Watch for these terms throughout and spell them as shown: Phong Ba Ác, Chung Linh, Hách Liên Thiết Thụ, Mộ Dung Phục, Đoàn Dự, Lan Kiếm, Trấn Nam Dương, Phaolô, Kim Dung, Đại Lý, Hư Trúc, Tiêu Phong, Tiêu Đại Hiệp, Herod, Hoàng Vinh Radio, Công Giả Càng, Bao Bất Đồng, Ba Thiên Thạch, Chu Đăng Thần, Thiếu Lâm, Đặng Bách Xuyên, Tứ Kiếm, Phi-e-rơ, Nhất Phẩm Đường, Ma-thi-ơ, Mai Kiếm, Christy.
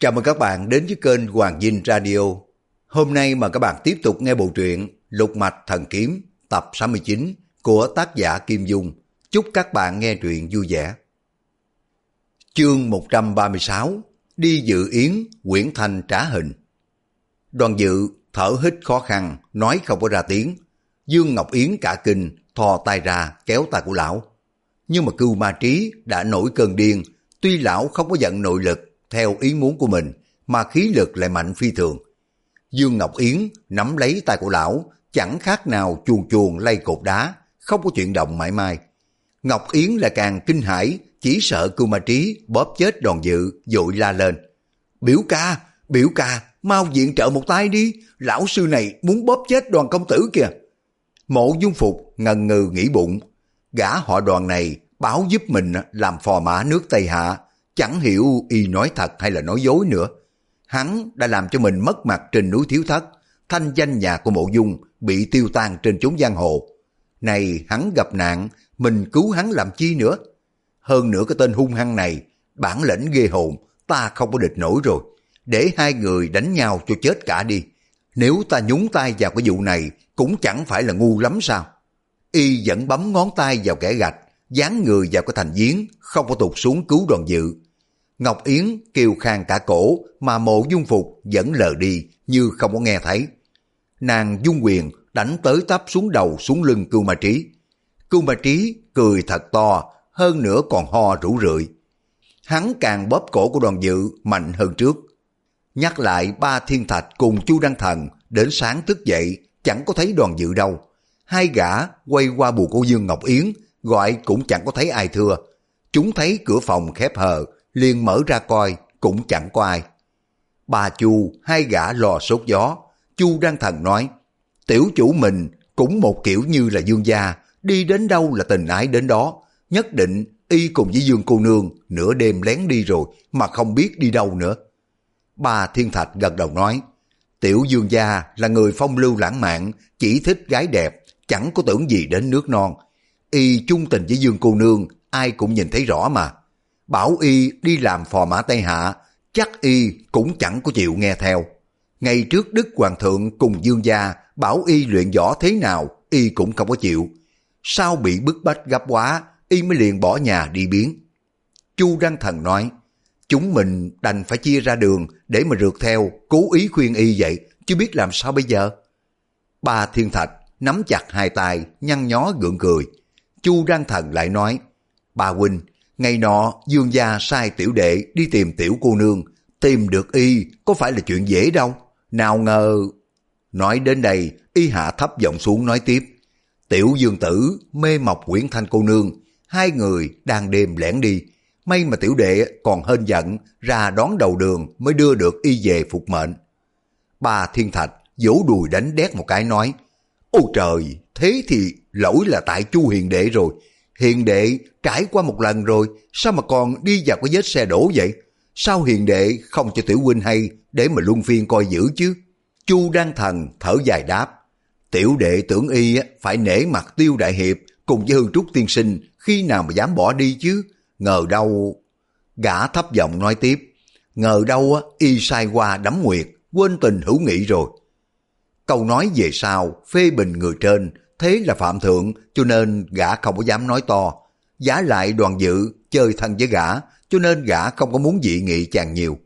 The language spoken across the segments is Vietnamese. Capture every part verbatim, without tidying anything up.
Chào mừng các bạn đến với kênh Hoàng Vinh Radio. Hôm nay mà các bạn tiếp tục nghe bộ truyện Lục mạch thần kiếm tập sáu mươi chín của tác giả Kim Dung. Chúc các bạn nghe truyện vui vẻ. Chương một trăm ba mươi sáu Đi dự yến, Quyển Thanh trả hình. Đoàn Dự thở hít khó khăn, nói không có ra tiếng. Dương Ngọc Yến cả kinh, thò tay ra kéo tay của lão. Nhưng mà Cưu Ma Trí đã nổi cơn điên, tuy lão không có giận nội lực theo ý muốn của mình, mà khí lực lại mạnh phi thường. Dương Ngọc Yến nắm lấy tay của lão, chẳng khác nào chuồn chuồn lay cột đá, không có chuyện động mãi mai. Ngọc Yến lại càng kinh hãi, chỉ sợ Cưu Ma Trí bóp chết Đoàn Dự, vội la lên. Biểu ca, biểu ca, mau viện trợ một tay đi, lão sư này muốn bóp chết Đoàn công tử kìa. Mộ Dung Phục ngần ngừ nghĩ bụng, gã họ Đoàn này báo giúp mình làm phò mã nước Tây Hạ, chẳng hiểu y nói thật hay là nói dối nữa. Hắn đã làm cho mình mất mặt trên núi Thiếu Thất, thanh danh nhà của Mộ Dung bị tiêu tan trên chốn giang hồ. Này hắn gặp nạn, mình cứu hắn làm chi nữa? Hơn nữa cái tên hung hăng này, bản lĩnh ghê hồn, ta không có địch nổi rồi. Để hai người đánh nhau cho chết cả đi. Nếu ta nhúng tay vào cái vụ này, cũng chẳng phải là ngu lắm sao? Y vẫn bấm ngón tay vào kẻ gạch, dán người vào cái thành giếng, không có tụt xuống cứu Đoàn Dự. Ngọc Yến kêu khan cả cổ mà Mộ Dung Phục vẫn lờ đi như không có nghe thấy. Nàng dung quyền đánh tới tấp xuống đầu xuống lưng Cưu Ma Trí. Cưu Ma Trí cười thật to, hơn nữa còn ho rũ rượi. Hắn càng bóp cổ của Đoàn Dự mạnh hơn trước. Nhắc lại Ba Thiên Thạch cùng Chu Đăng Thần đến sáng thức dậy chẳng có thấy Đoàn Dự đâu. Hai gã quay qua bù cô Dương Ngọc Yến, gọi cũng chẳng có thấy ai thưa. Chúng thấy cửa phòng khép hờ, liền mở ra coi, cũng chẳng có ai. Bà Chu, hai gã lò sốt gió. Chu Đăng Thần nói, tiểu chủ mình cũng một kiểu như là Dương gia, đi đến đâu là tình ái đến đó. Nhất định y cùng với Dương cô nương nửa đêm lén đi rồi, mà không biết đi đâu nữa. Bà Thiên Thạch gật đầu nói, tiểu Dương gia là người phong lưu lãng mạn, chỉ thích gái đẹp, chẳng có tưởng gì đến nước non. Y chung tình với Dương cô nương, ai cũng nhìn thấy rõ mà. Bảo y đi làm phò mã Tây Hạ, chắc y cũng chẳng có chịu nghe theo. Ngày trước Đức Hoàng thượng cùng Dương gia bảo y luyện võ thế nào, y cũng không có chịu. Sao bị bức bách gấp quá, y mới liền bỏ nhà đi biến. Chu Đăng Thần nói, chúng mình đành phải chia ra đường để mà rượt theo, cố ý khuyên y vậy, chứ biết làm sao bây giờ. Ba Thiên Thạch nắm chặt hai tay, nhăn nhó gượng cười. Chu Đăng Thần lại nói, bà huynh, ngày nọ Dương gia sai tiểu đệ đi tìm tiểu cô nương, tìm được y có phải là chuyện dễ đâu. Nào ngờ... Nói đến đây, y hạ thấp giọng xuống nói tiếp, tiểu Dương tử mê Mộc Quyển Thanh cô nương, hai người đang đêm lẻn đi. May mà tiểu đệ còn hên giận, ra đón đầu đường mới đưa được y về phục mệnh. Bà Thiên Thạch vỗ đùi đánh đét một cái nói, ôi trời, thế thì lỗi là tại Chu hiền đệ rồi. Hiền đệ trải qua một lần rồi, sao mà còn đi vào cái vết xe đổ vậy? Sao hiền đệ không cho tiểu huynh hay để mà luân phiên coi giữ chứ? Chu Đăng Thần thở dài đáp, tiểu đệ tưởng y phải nể mặt Tiêu đại hiệp cùng với Hư Trúc tiên sinh, khi nào mà dám bỏ đi chứ? Ngờ đâu... Gã thấp giọng nói tiếp, ngờ đâu y sai qua đắm nguyệt, quên tình hữu nghị rồi. Câu nói về sau phê bình người trên, thế là phạm thượng, cho nên gã không có dám nói to. Giá lại Đoàn Dự chơi thân với gã, cho nên gã không có muốn dị nghị chàng nhiều.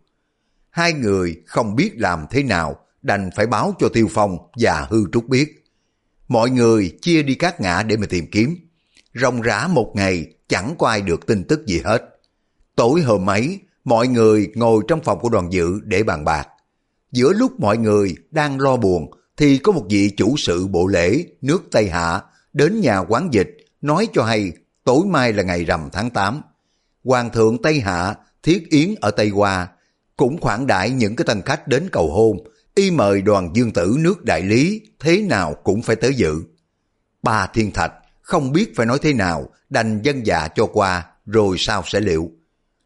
Hai người không biết làm thế nào, đành phải báo cho Tiêu Phong và Hư Trúc biết. Mọi người chia đi các ngã để mà tìm kiếm. Ròng rã một ngày, chẳng có ai được tin tức gì hết. Tối hôm ấy, mọi người ngồi trong phòng của Đoàn Dự để bàn bạc. Giữa lúc mọi người đang lo buồn, thì có một vị chủ sự bộ lễ nước Tây Hạ đến nhà quán dịch nói cho hay tối mai là ngày rằm tháng tám. Hoàng thượng Tây Hạ thiết yến ở Tây Hoa, cũng khoản đãi những cái tân khách đến cầu hôn, y mời Đoàn Dương tử nước Đại Lý thế nào cũng phải tới dự. Ba Thiên Thạch không biết phải nói thế nào, đành dân dạ cho qua rồi sao sẽ liệu.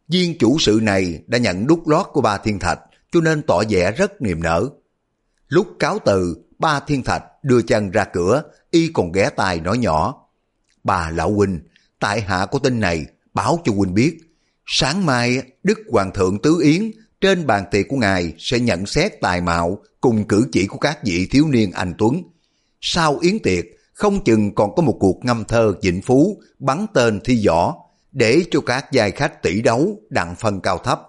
Viên chủ sự này đã nhận đút lót của Ba Thiên Thạch, cho nên tỏ vẻ rất niềm nở. Lúc cáo từ, Ba Thiên Thạch đưa chân ra cửa, y còn ghé tai nói nhỏ, bà lão huynh, tại hạ có tin này, báo cho huynh biết. Sáng mai, Đức Hoàng thượng Tứ Yến trên bàn tiệc của ngài sẽ nhận xét tài mạo cùng cử chỉ của các vị thiếu niên anh tuấn. Sau yến tiệc, không chừng còn có một cuộc ngâm thơ vĩnh phú, bắn tên thi võ, để cho các giai khách tỷ đấu, đặng phân cao thấp.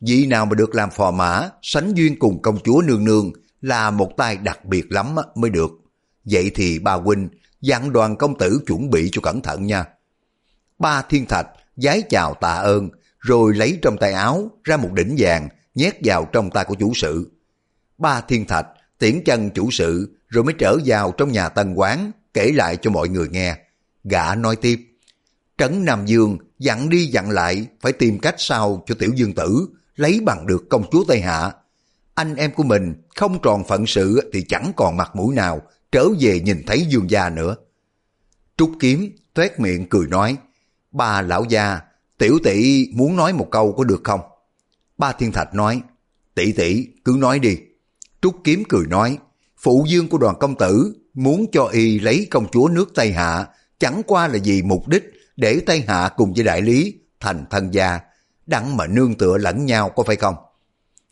Vị nào mà được làm phò mã, sánh duyên cùng công chúa nương nương là một tay đặc biệt lắm mới được. Vậy thì bà huynh, dặn Đoàn công tử chuẩn bị cho cẩn thận nha. Ba Thiên Thạch vái chào tạ ơn, rồi lấy trong tay áo ra một đỉnh vàng, nhét vào trong tay của chủ sự. Ba Thiên Thạch tiễn chân chủ sự, rồi mới trở vào trong nhà tân quán, kể lại cho mọi người nghe. Gã nói tiếp, Trấn Nam Dương dặn đi dặn lại phải tìm cách sao cho tiểu dương tử lấy bằng được công chúa Tây Hạ. Anh em của mình không tròn phận sự thì chẳng còn mặt mũi nào trở về nhìn thấy dương gia nữa. Trúc Kiếm toét miệng cười nói, Ba lão gia, tiểu tỷ muốn nói một câu có được không? Ba Thiên Thạch nói, tỷ tỷ cứ nói đi. Trúc Kiếm cười nói, phụ dương của Đoàn công tử muốn cho y lấy công chúa nước Tây Hạ chẳng qua là vì mục đích để Tây Hạ cùng với Đại Lý thành thân gia, đặng mà nương tựa lẫn nhau, có phải không?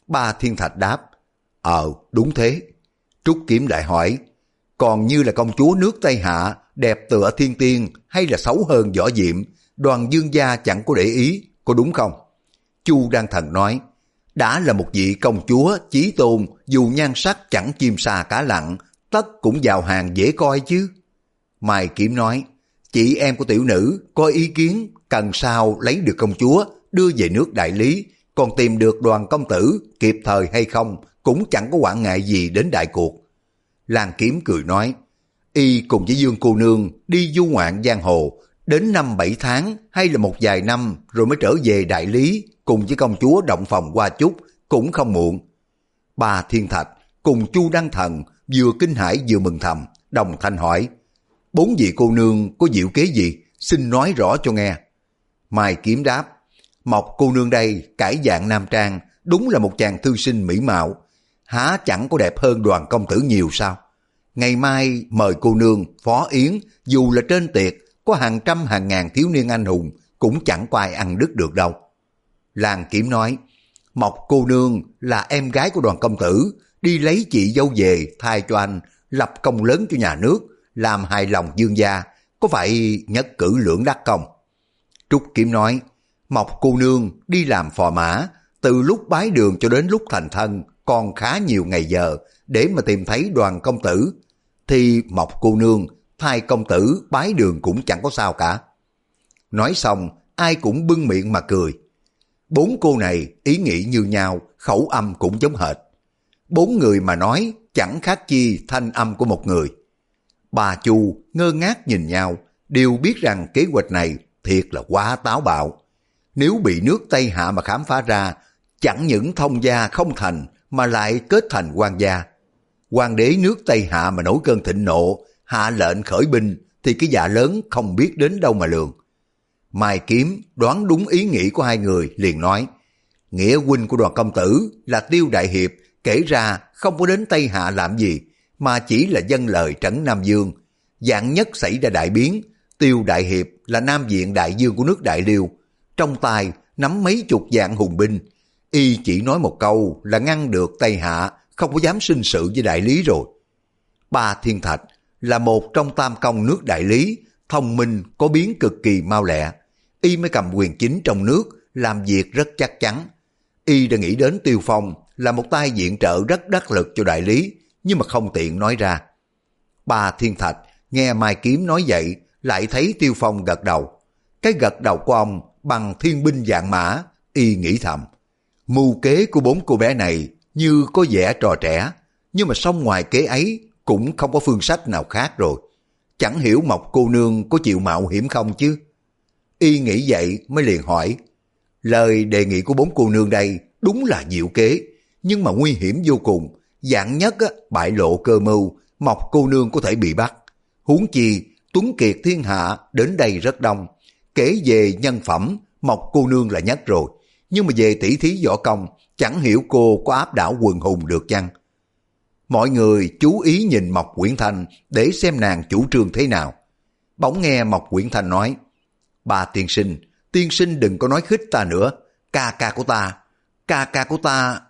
Ba Thiên Thạch đáp, ờ đúng thế. Trúc Kiếm đại hỏi, còn như là công chúa nước Tây Hạ đẹp tựa thiên tiên hay là xấu hơn võ diệm, Đoàn dương gia chẳng có để ý, có đúng không? Chu Đăng Thần nói, đã là một vị công chúa chí tôn, dù nhan sắc chẳng chim sa cá lặn, tất cũng vào hàng dễ coi chứ. Mai Kiếm nói, chị em của tiểu nữ có ý kiến cần sao lấy được công chúa đưa về nước Đại Lý, còn tìm được Đoàn công tử kịp thời hay không cũng chẳng có quản ngại gì đến đại cuộc. Lan Kiếm cười nói, y cùng với Dương cô nương đi du ngoạn giang hồ, đến năm bảy tháng hay là một vài năm rồi mới trở về Đại Lý cùng với công chúa động phòng qua chút cũng không muộn. Ba Thiên Thạch cùng Chu Đăng Thần vừa kinh hãi vừa mừng thầm, đồng thanh hỏi, bốn vị cô nương có diệu kế gì, xin nói rõ cho nghe. Mai Kiếm đáp, Mộc cô nương đây cải dạng nam trang, đúng là một chàng thư sinh mỹ mạo, há chẳng có đẹp hơn Đoàn công tử nhiều sao? Ngày mai mời cô nương phó yến, dù là trên tiệc có hàng trăm hàng ngàn thiếu niên anh hùng cũng chẳng có ai ăn đứt được đâu. Lan Kiếm nói, Mộc cô nương là em gái của Đoàn công tử, đi lấy chị dâu về thay cho anh, lập công lớn cho nhà nước, làm hài lòng dương gia, có phải nhất cử lưỡng đắc không? Trúc Kiếm nói, Mộc cô nương đi làm phò mã, từ lúc bái đường cho đến lúc thành thân còn khá nhiều ngày giờ để mà tìm thấy Đoàn công tử, thì Mộc cô nương thay công tử bái đường cũng chẳng có sao cả. Nói xong, ai cũng bưng miệng mà cười. Bốn cô này ý nghĩ như nhau, khẩu âm cũng giống hệt. Bốn người mà nói chẳng khác chi thanh âm của một người. Bà Chu ngơ ngác nhìn nhau, đều biết rằng kế hoạch này thiệt là quá táo bạo. Nếu bị nước Tây Hạ mà khám phá ra, chẳng những thông gia không thành mà lại kết thành quan gia. Hoàng đế nước Tây Hạ mà nổi cơn thịnh nộ, hạ lệnh khởi binh thì cái dạ lớn không biết đến đâu mà lường. Mai Kiếm đoán đúng ý nghĩ của hai người liền nói, nghĩa huynh của Đoàn công tử là Tiêu Đại Hiệp kể ra không có đến Tây Hạ làm gì, mà chỉ là dâng lời Trấn Nam Dương. Vạn nhất xảy ra đại biến, Tiêu Đại Hiệp là Nam Viện Đại Dương của nước Đại Liêu, trong tay nắm mấy chục vạn hùng binh, y chỉ nói một câu là ngăn được Tây Hạ, không có dám sinh sự với Đại Lý rồi. Ba Thiên Thạch là một trong tam công nước Đại Lý, thông minh có biến cực kỳ mau lẹ, y mới cầm quyền chính trong nước, làm việc rất chắc chắn. Y đã nghĩ đến Tiêu Phong là một tay viện trợ rất đắc lực cho Đại Lý, nhưng mà không tiện nói ra. Ba Thiên Thạch nghe Mai Kiếm nói vậy, lại thấy Tiêu Phong gật đầu. Cái gật đầu của ông bằng thiên binh vạn mã, y nghĩ thầm, mưu kế của bốn cô bé này như có vẻ trò trẻ, nhưng mà song ngoài kế ấy cũng không có phương sách nào khác rồi. Chẳng hiểu Mộc cô nương có chịu mạo hiểm không chứ? Y nghĩ vậy mới liền hỏi, lời đề nghị của bốn cô nương đây đúng là diệu kế, nhưng mà nguy hiểm vô cùng, vạn nhất á, bại lộ cơ mưu, Mộc cô nương có thể bị bắt. Huống chi tuấn kiệt thiên hạ đến đây rất đông, kể về nhân phẩm Mộc cô nương là nhất rồi, nhưng mà về tỷ thí võ công chẳng hiểu cô có áp đảo quần hùng được chăng? Mọi người chú ý nhìn Mộc Quyển Thanh để xem nàng chủ trương thế nào. Bỗng nghe Mộc Quyển Thanh nói, bà tiên sinh, tiên sinh đừng có nói khích ta nữa, ca ca của ta ca ca của ta.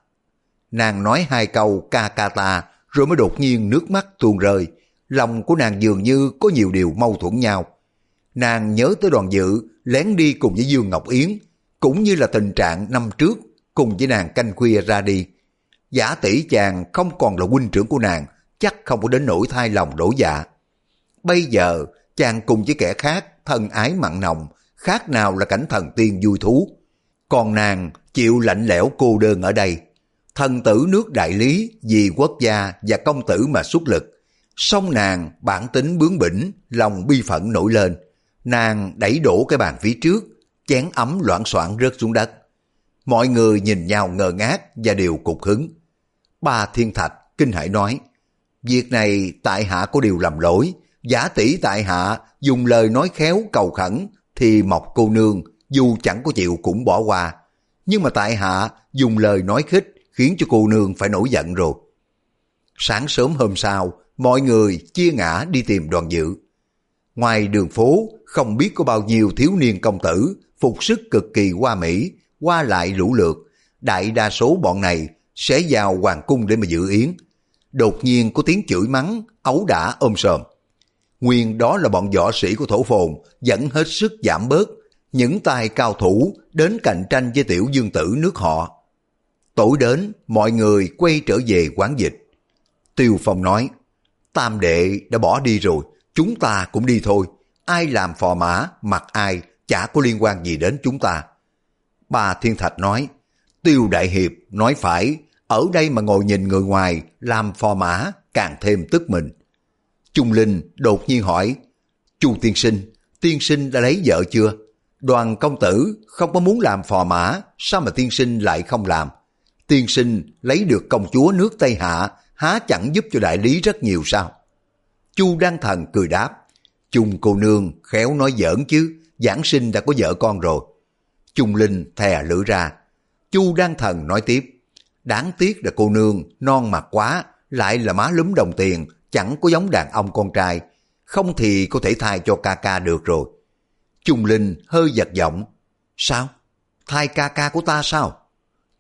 Nàng nói hai câu ca ca ta rồi mới đột nhiên nước mắt tuôn rơi. Lòng của nàng dường như có nhiều điều mâu thuẫn nhau. Nàng nhớ tới Đoàn Dự lén đi cùng với Dương Ngọc Yến, cũng như là tình trạng năm trước cùng với nàng canh khuya ra đi. Giả tỷ chàng không còn là huynh trưởng của nàng, chắc không có đến nỗi thay lòng đổi dạ. Bây giờ chàng cùng với kẻ khác thân ái mặn nồng, khác nào là cảnh thần tiên vui thú. Còn nàng chịu lạnh lẽo cô đơn ở đây. Thần tử nước Đại Lý vì quốc gia và công tử mà xuất lực. Song nàng bản tính bướng bỉnh, lòng bi phẫn nổi lên. Nàng đẩy đổ cái bàn phía trước, chén ấm loạng xoạng rớt xuống đất. Mọi người nhìn nhau ngơ ngác và đều cục hứng. Ba Thiên Thạch kinh hãi nói, việc này tại hạ có điều lầm lỗi. Giả tỷ tại hạ dùng lời nói khéo cầu khẩn thì Mộc cô nương dù chẳng có chịu cũng bỏ qua. Nhưng mà tại hạ dùng lời nói khích khiến cho cô nương phải nổi giận rồi. Sáng sớm hôm sau, mọi người chia ngã đi tìm Đoàn Dự. Ngoài đường phố, không biết có bao nhiêu thiếu niên công tử, phục sức cực kỳ hoa mỹ, qua lại lũ lượt. Đại đa số bọn này sẽ vào hoàng cung để mà dự yến. Đột nhiên có tiếng chửi mắng, ấu đả ôm sòm. Nguyên đó là bọn võ sĩ của Thổ Phồn vẫn hết sức giảm bớt, những tài cao thủ đến cạnh tranh với tiểu dương tử nước họ. Tối đến, mọi người quay trở về quán dịch. Tiêu Phong nói, tam đệ đã bỏ đi rồi, chúng ta cũng đi thôi. Ai làm phò mã, mặc ai, chả có liên quan gì đến chúng ta. Bà Thiên Thạch nói, Tiêu Đại Hiệp nói phải, ở đây mà ngồi nhìn người ngoài làm phò mã, càng thêm tức mình. Chung Linh đột nhiên hỏi, Chu tiên sinh, tiên sinh đã lấy vợ chưa? Đoàn công tử không có muốn làm phò mã, sao mà tiên sinh lại không làm? Tiên sinh lấy được công chúa nước Tây Hạ, há chẳng giúp cho Đại Lý rất nhiều sao? Chu Đăng Thần cười đáp, Chung cô nương khéo nói giỡn chứ, giảng sinh đã có vợ con rồi. Chung Linh thè lưỡi ra. Chu Đăng Thần nói tiếp, đáng tiếc là cô nương non mặt quá, lại là má lúm đồng tiền, chẳng có giống đàn ông con trai, không thì có thể thai cho ca ca được rồi. Chung Linh hơi giật giọng, sao? Thai ca ca của ta sao?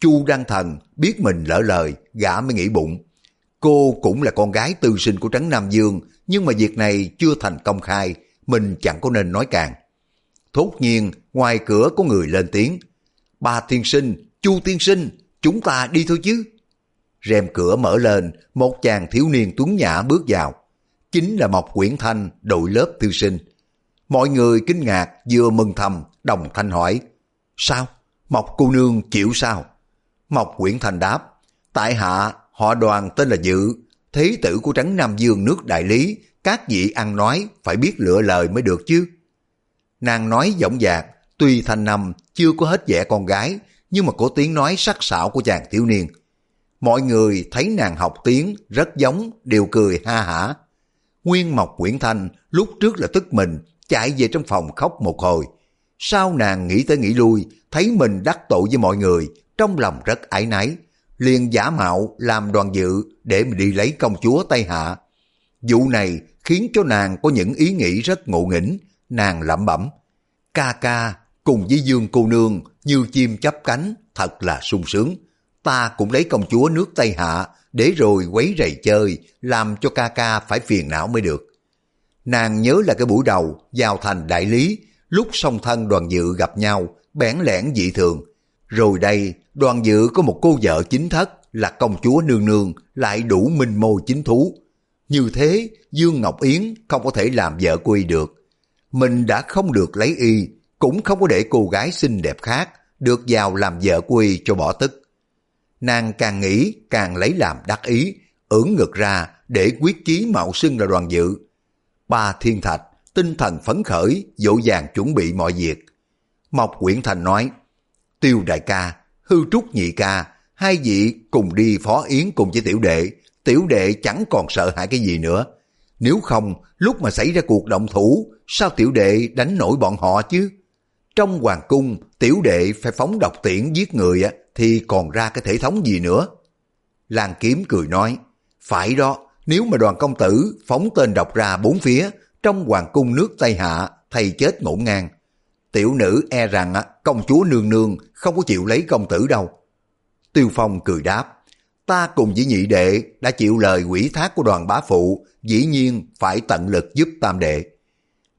Chu Đăng Thần biết mình lỡ lời, gã mới nghĩ bụng, cô cũng là con gái tư sinh của Trấn Nam Dương, nhưng mà việc này chưa thành công khai, mình chẳng có nên nói càng. Thốt nhiên, ngoài cửa có người lên tiếng, Ba tiên sinh, Chu tiên sinh, chúng ta đi thôi chứ. Rèm cửa mở lên, một chàng thiếu niên tuấn nhã bước vào. Chính là Mộc Quyển Thanh, đội lớp thư sinh. Mọi người kinh ngạc, vừa mừng thầm, đồng thanh hỏi, sao? Mộc cô nương chịu sao? Mộc Quyển Thanh đáp, tại hạ họ Đoàn tên là Dự, thế tử của Trấn Nam Dương nước Đại Lý, các vị ăn nói phải biết lựa lời mới được chứ. Nàng nói dõng dạc, tuy thanh năm chưa có hết vẻ con gái, nhưng mà có tiếng nói sắc sảo của chàng thiếu niên. Mọi người thấy nàng học tiếng rất giống, đều cười ha hả. Nguyên Mộc Quyển Thanh lúc trước là tức mình, chạy về trong phòng khóc một hồi. Sau nàng nghĩ tới nghĩ lui, thấy mình đắc tội với mọi người, trong lòng rất áy náy, liền giả mạo làm Đoàn Dự để mà đi lấy công chúa Tây Hạ. Vụ này khiến cho nàng có những ý nghĩ rất ngộ nghĩnh. Nàng lẩm bẩm, ca ca cùng với Dương cô nương như chim chắp cánh, thật là sung sướng. Ta cũng lấy công chúa nước Tây Hạ để rồi quấy rầy chơi, làm cho ca ca phải phiền não mới được. Nàng nhớ là cái buổi đầu vào thành Đại Lý, lúc song thân Đoàn Dự gặp nhau, bẽn lẽn dị thường. Rồi đây, Đoàn Dự có một cô vợ chính thất là công chúa nương nương, lại đủ minh môi chính thú. Như thế, Dương Ngọc Yến không có thể làm vợ của y được. Mình đã không được lấy y, cũng không có để cô gái xinh đẹp khác được vào làm vợ của y cho bỏ tức. Nàng càng nghĩ càng lấy làm đắc ý, ưỡn ngực ra để quyết chí mạo xưng là Đoàn Dự. Ba Thiên Thạch tinh thần phấn khởi, dỗ dàng chuẩn bị mọi việc. Mộc Quyển Thanh nói, Tiêu đại ca, Hư Trúc nhị ca, hai vị cùng đi phó yến cùng với tiểu đệ, tiểu đệ chẳng còn sợ hãi cái gì nữa. Nếu không, lúc mà xảy ra cuộc động thủ, sao tiểu đệ đánh nổi bọn họ chứ? Trong hoàng cung, tiểu đệ phải phóng độc tiễn giết người á, thì còn ra cái thể thống gì nữa? Lan Kiếm cười nói, phải đó, nếu mà Đoàn công tử phóng tên độc ra bốn phía, trong hoàng cung nước Tây Hạ, thầy chết ngổn ngang. Tiểu nữ e rằng công chúa nương nương không có chịu lấy công tử đâu. Tiêu Phong cười đáp, ta cùng với nhị đệ đã chịu lời ủy thác của Đoàn bá phụ, dĩ nhiên phải tận lực giúp tam đệ.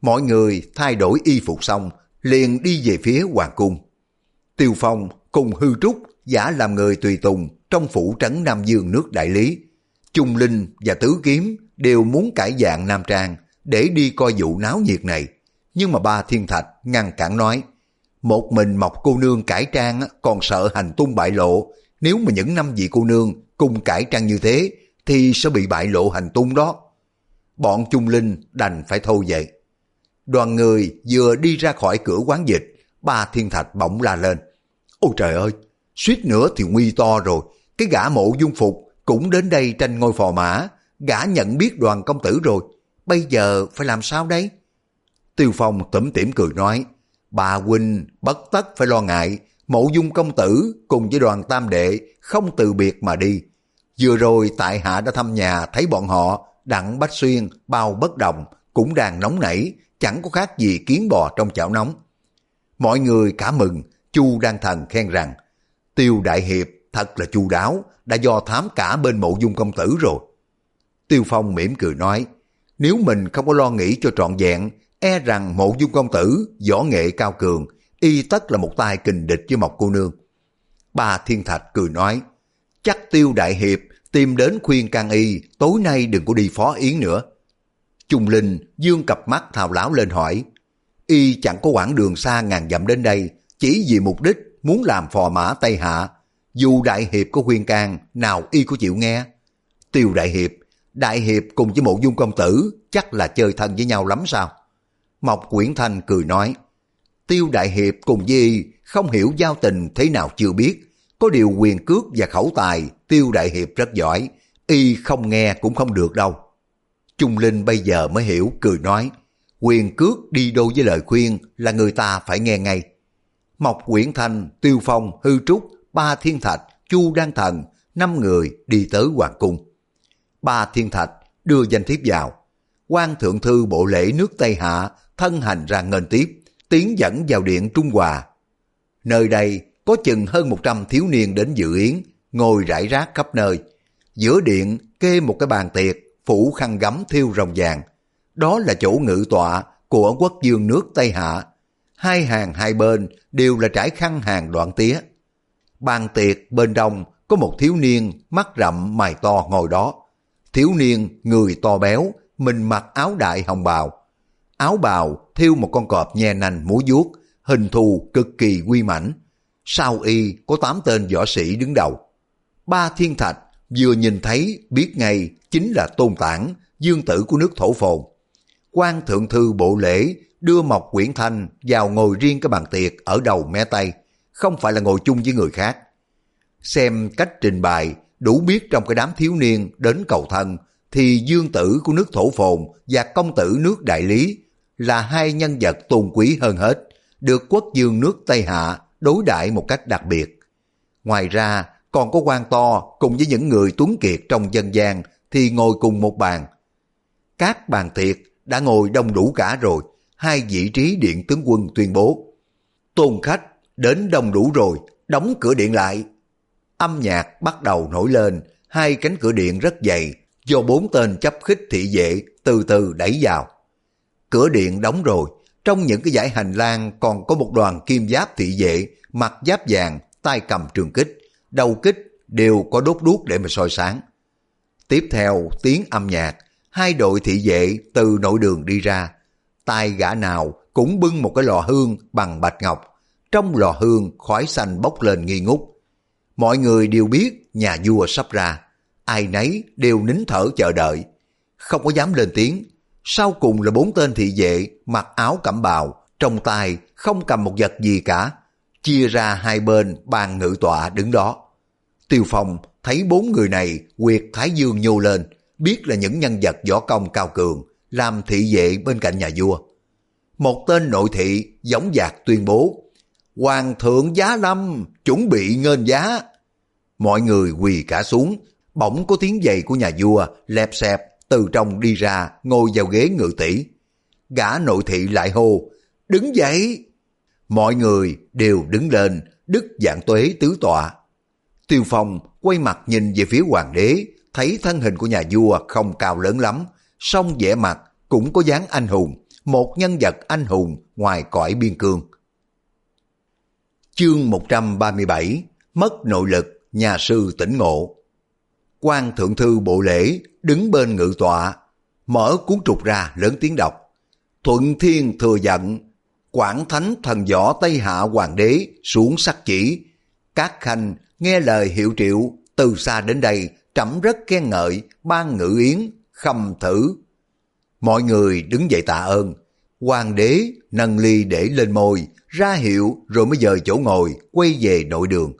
Mọi người thay đổi y phục xong, liền đi về phía hoàng cung. Tiêu Phong cùng Hư Trúc giả làm người tùy tùng trong phủ trấn Nam Dương nước Đại Lý. Chung Linh và Tứ Kiếm đều muốn cải dạng nam trang để đi coi vụ náo nhiệt này. Nhưng mà Ba Thiên Thạch ngăn cản nói, một mình Mộc cô nương cải trang còn sợ hành tung bại lộ. Nếu mà những năm vị cô nương cùng cải trang như thế thì sẽ bị bại lộ hành tung đó. Bọn Chung Linh đành phải thôi vậy. Đoàn người vừa đi ra khỏi cửa quán dịch, Ba Thiên Thạch bỗng la lên, ôi trời ơi, suýt nữa thì nguy to rồi. Cái gã Mộ Dung Phục cũng đến đây tranh ngôi phò mã, gã nhận biết Đoàn công tử rồi, bây giờ phải làm sao đấy? Tiêu Phong tủm tỉm cười nói, bà huynh bất tất phải lo ngại, Mộ Dung công tử cùng với Đoàn tam đệ không từ biệt mà đi. Vừa rồi tại hạ đã thăm nhà, thấy bọn họ, Đặng Bách Xuyên, Bao Bất Đồng cũng đang nóng nảy, chẳng có khác gì kiến bò trong chảo nóng. Mọi người cả mừng. Chu Đăng Thần khen rằng, Tiêu đại hiệp thật là chu đáo, đã do thám cả bên Mộ Dung công tử rồi. Tiêu Phong mỉm cười nói, nếu mình không có lo nghĩ cho trọn vẹn, e rằng Mộ Dung công tử võ nghệ cao cường, y tất là một tay kình địch với Mộc cô nương. Ba Thiên Thạch cười nói, chắc Tiêu đại hiệp tìm đến khuyên can y tối nay đừng có đi Phó Yến nữa. Chung Linh dương cặp mắt thao láo lên hỏi, y chẳng có quãng đường xa ngàn dặm đến đây, chỉ vì mục đích muốn làm phò mã Tây Hạ, dù đại hiệp có khuyên can, nào y có chịu nghe? Tiêu đại hiệp, đại hiệp cùng với Mộ Dung công tử chắc là chơi thân với nhau lắm sao? Mộc Quyển Thanh cười nói, Tiêu đại hiệp cùng với y không hiểu giao tình thế nào chưa biết, có điều quyền cước và khẩu tài Tiêu đại hiệp rất giỏi, y không nghe cũng không được đâu. Chung Linh bây giờ mới hiểu, cười nói, quyền cước đi đôi với lời khuyên là người ta phải nghe ngay. Mộc Quyển Thanh, Tiêu Phong, Hư Trúc, Ba Thiên Thạch, Chu Đăng Thần, năm người đi tới hoàng cung. Ba Thiên Thạch đưa danh thiếp vào, quan thượng thư bộ lễ nước Tây Hạ thân hành ra nghênh tiếp, tiến dẫn vào điện Trung Hòa. Nơi đây có chừng hơn một trăm thiếu niên đến dự yến, ngồi rải rác khắp nơi. Giữa điện kê một cái bàn tiệc phủ khăn gấm thêu rồng vàng, đó là chỗ ngự tọa của quốc vương nước Tây Hạ. Hai hàng hai bên đều là trải khăn hàng đoạn tía. Bàn tiệc bên trong có một thiếu niên mắt rậm mày to ngồi đó. Thiếu niên người to béo, mình mặc áo đại hồng bào. Áo bào thêu một con cọp nhe nanh múa vuốt, hình thù cực kỳ uy mãnh. Sau y có tám tên võ sĩ đứng đầu. Ba Thiên Thạch vừa nhìn thấy biết ngay chính là Tôn Tản, dương tử của nước Thổ Phồn. Quan thượng thư bộ lễ đưa Mộc Quyển Thanh vào ngồi riêng cái bàn tiệc ở đầu mé tây, không phải là ngồi chung với người khác. Xem cách trình bày, đủ biết trong cái đám thiếu niên đến cầu thân thì dương tử của nước Thổ Phồn và công tử nước Đại Lý là hai nhân vật tôn quý hơn hết, được quốc vương nước Tây Hạ đối đãi một cách đặc biệt. Ngoài ra, còn có quan to cùng với những người tuấn kiệt trong dân gian thì ngồi cùng một bàn. Các bàn tiệc đã ngồi đông đủ cả rồi, hai vị trí điện tướng quân tuyên bố, tôn khách đến đông đủ rồi, đóng cửa điện lại. Âm nhạc bắt đầu nổi lên, hai cánh cửa điện rất dày, do bốn tên chấp khích thị vệ từ từ đẩy vào. Cửa điện đóng rồi, trong những cái dãy hành lang còn có một đoàn kim giáp thị vệ mặc giáp vàng, tay cầm trường kích, đầu kích đều có đốt đuốc để mà soi sáng. Tiếp theo tiếng âm nhạc, hai đội thị vệ từ nội đường đi ra, tay gã nào cũng bưng một cái lò hương bằng bạch ngọc, trong lò hương khói xanh bốc lên nghi ngút. Mọi người đều biết nhà vua sắp ra, ai nấy đều nín thở chờ đợi, không có dám lên tiếng. Sau cùng là bốn tên thị vệ mặc áo cẩm bào, trong tay không cầm một vật gì cả, chia ra hai bên bàn ngự tọa đứng đó. Tiêu Phong thấy bốn người này quyệt thái dương nhô lên, biết là những nhân vật võ công cao cường, làm thị vệ bên cạnh nhà vua. Một tên nội thị dõng dạc tuyên bố, Hoàng thượng giá lâm, chuẩn bị nghênh giá. Mọi người quỳ cả xuống, bỗng có tiếng giày của nhà vua lẹp xẹp từ trong đi ra, ngồi vào ghế ngự tỷ. Gã nội thị lại hô, đứng dậy. Mọi người đều đứng lên, đức vạn tuế tứ tọa. Tiêu Phong quay mặt nhìn về phía hoàng đế, thấy thân hình của nhà vua không cao lớn lắm, song vẻ mặt cũng có dáng anh hùng, một nhân vật anh hùng ngoài cõi biên cương. Chương một trăm ba mươi bảy, mất nội lực, nhà sư tỉnh ngộ. Quan thượng thư bộ lễ đứng bên ngự tọa, mở cuốn trục ra lớn tiếng đọc. Thuận Thiên thừa giận, Quảng Thánh thần võ Tây Hạ hoàng đế xuống sắc chỉ. Các khanh nghe lời hiệu triệu, từ xa đến đây, trẫm rất khen ngợi, ban ngự yến, khâm thử. Mọi người đứng dậy tạ ơn. Hoàng đế nâng ly để lên môi, ra hiệu rồi mới dời chỗ ngồi, quay về nội đường.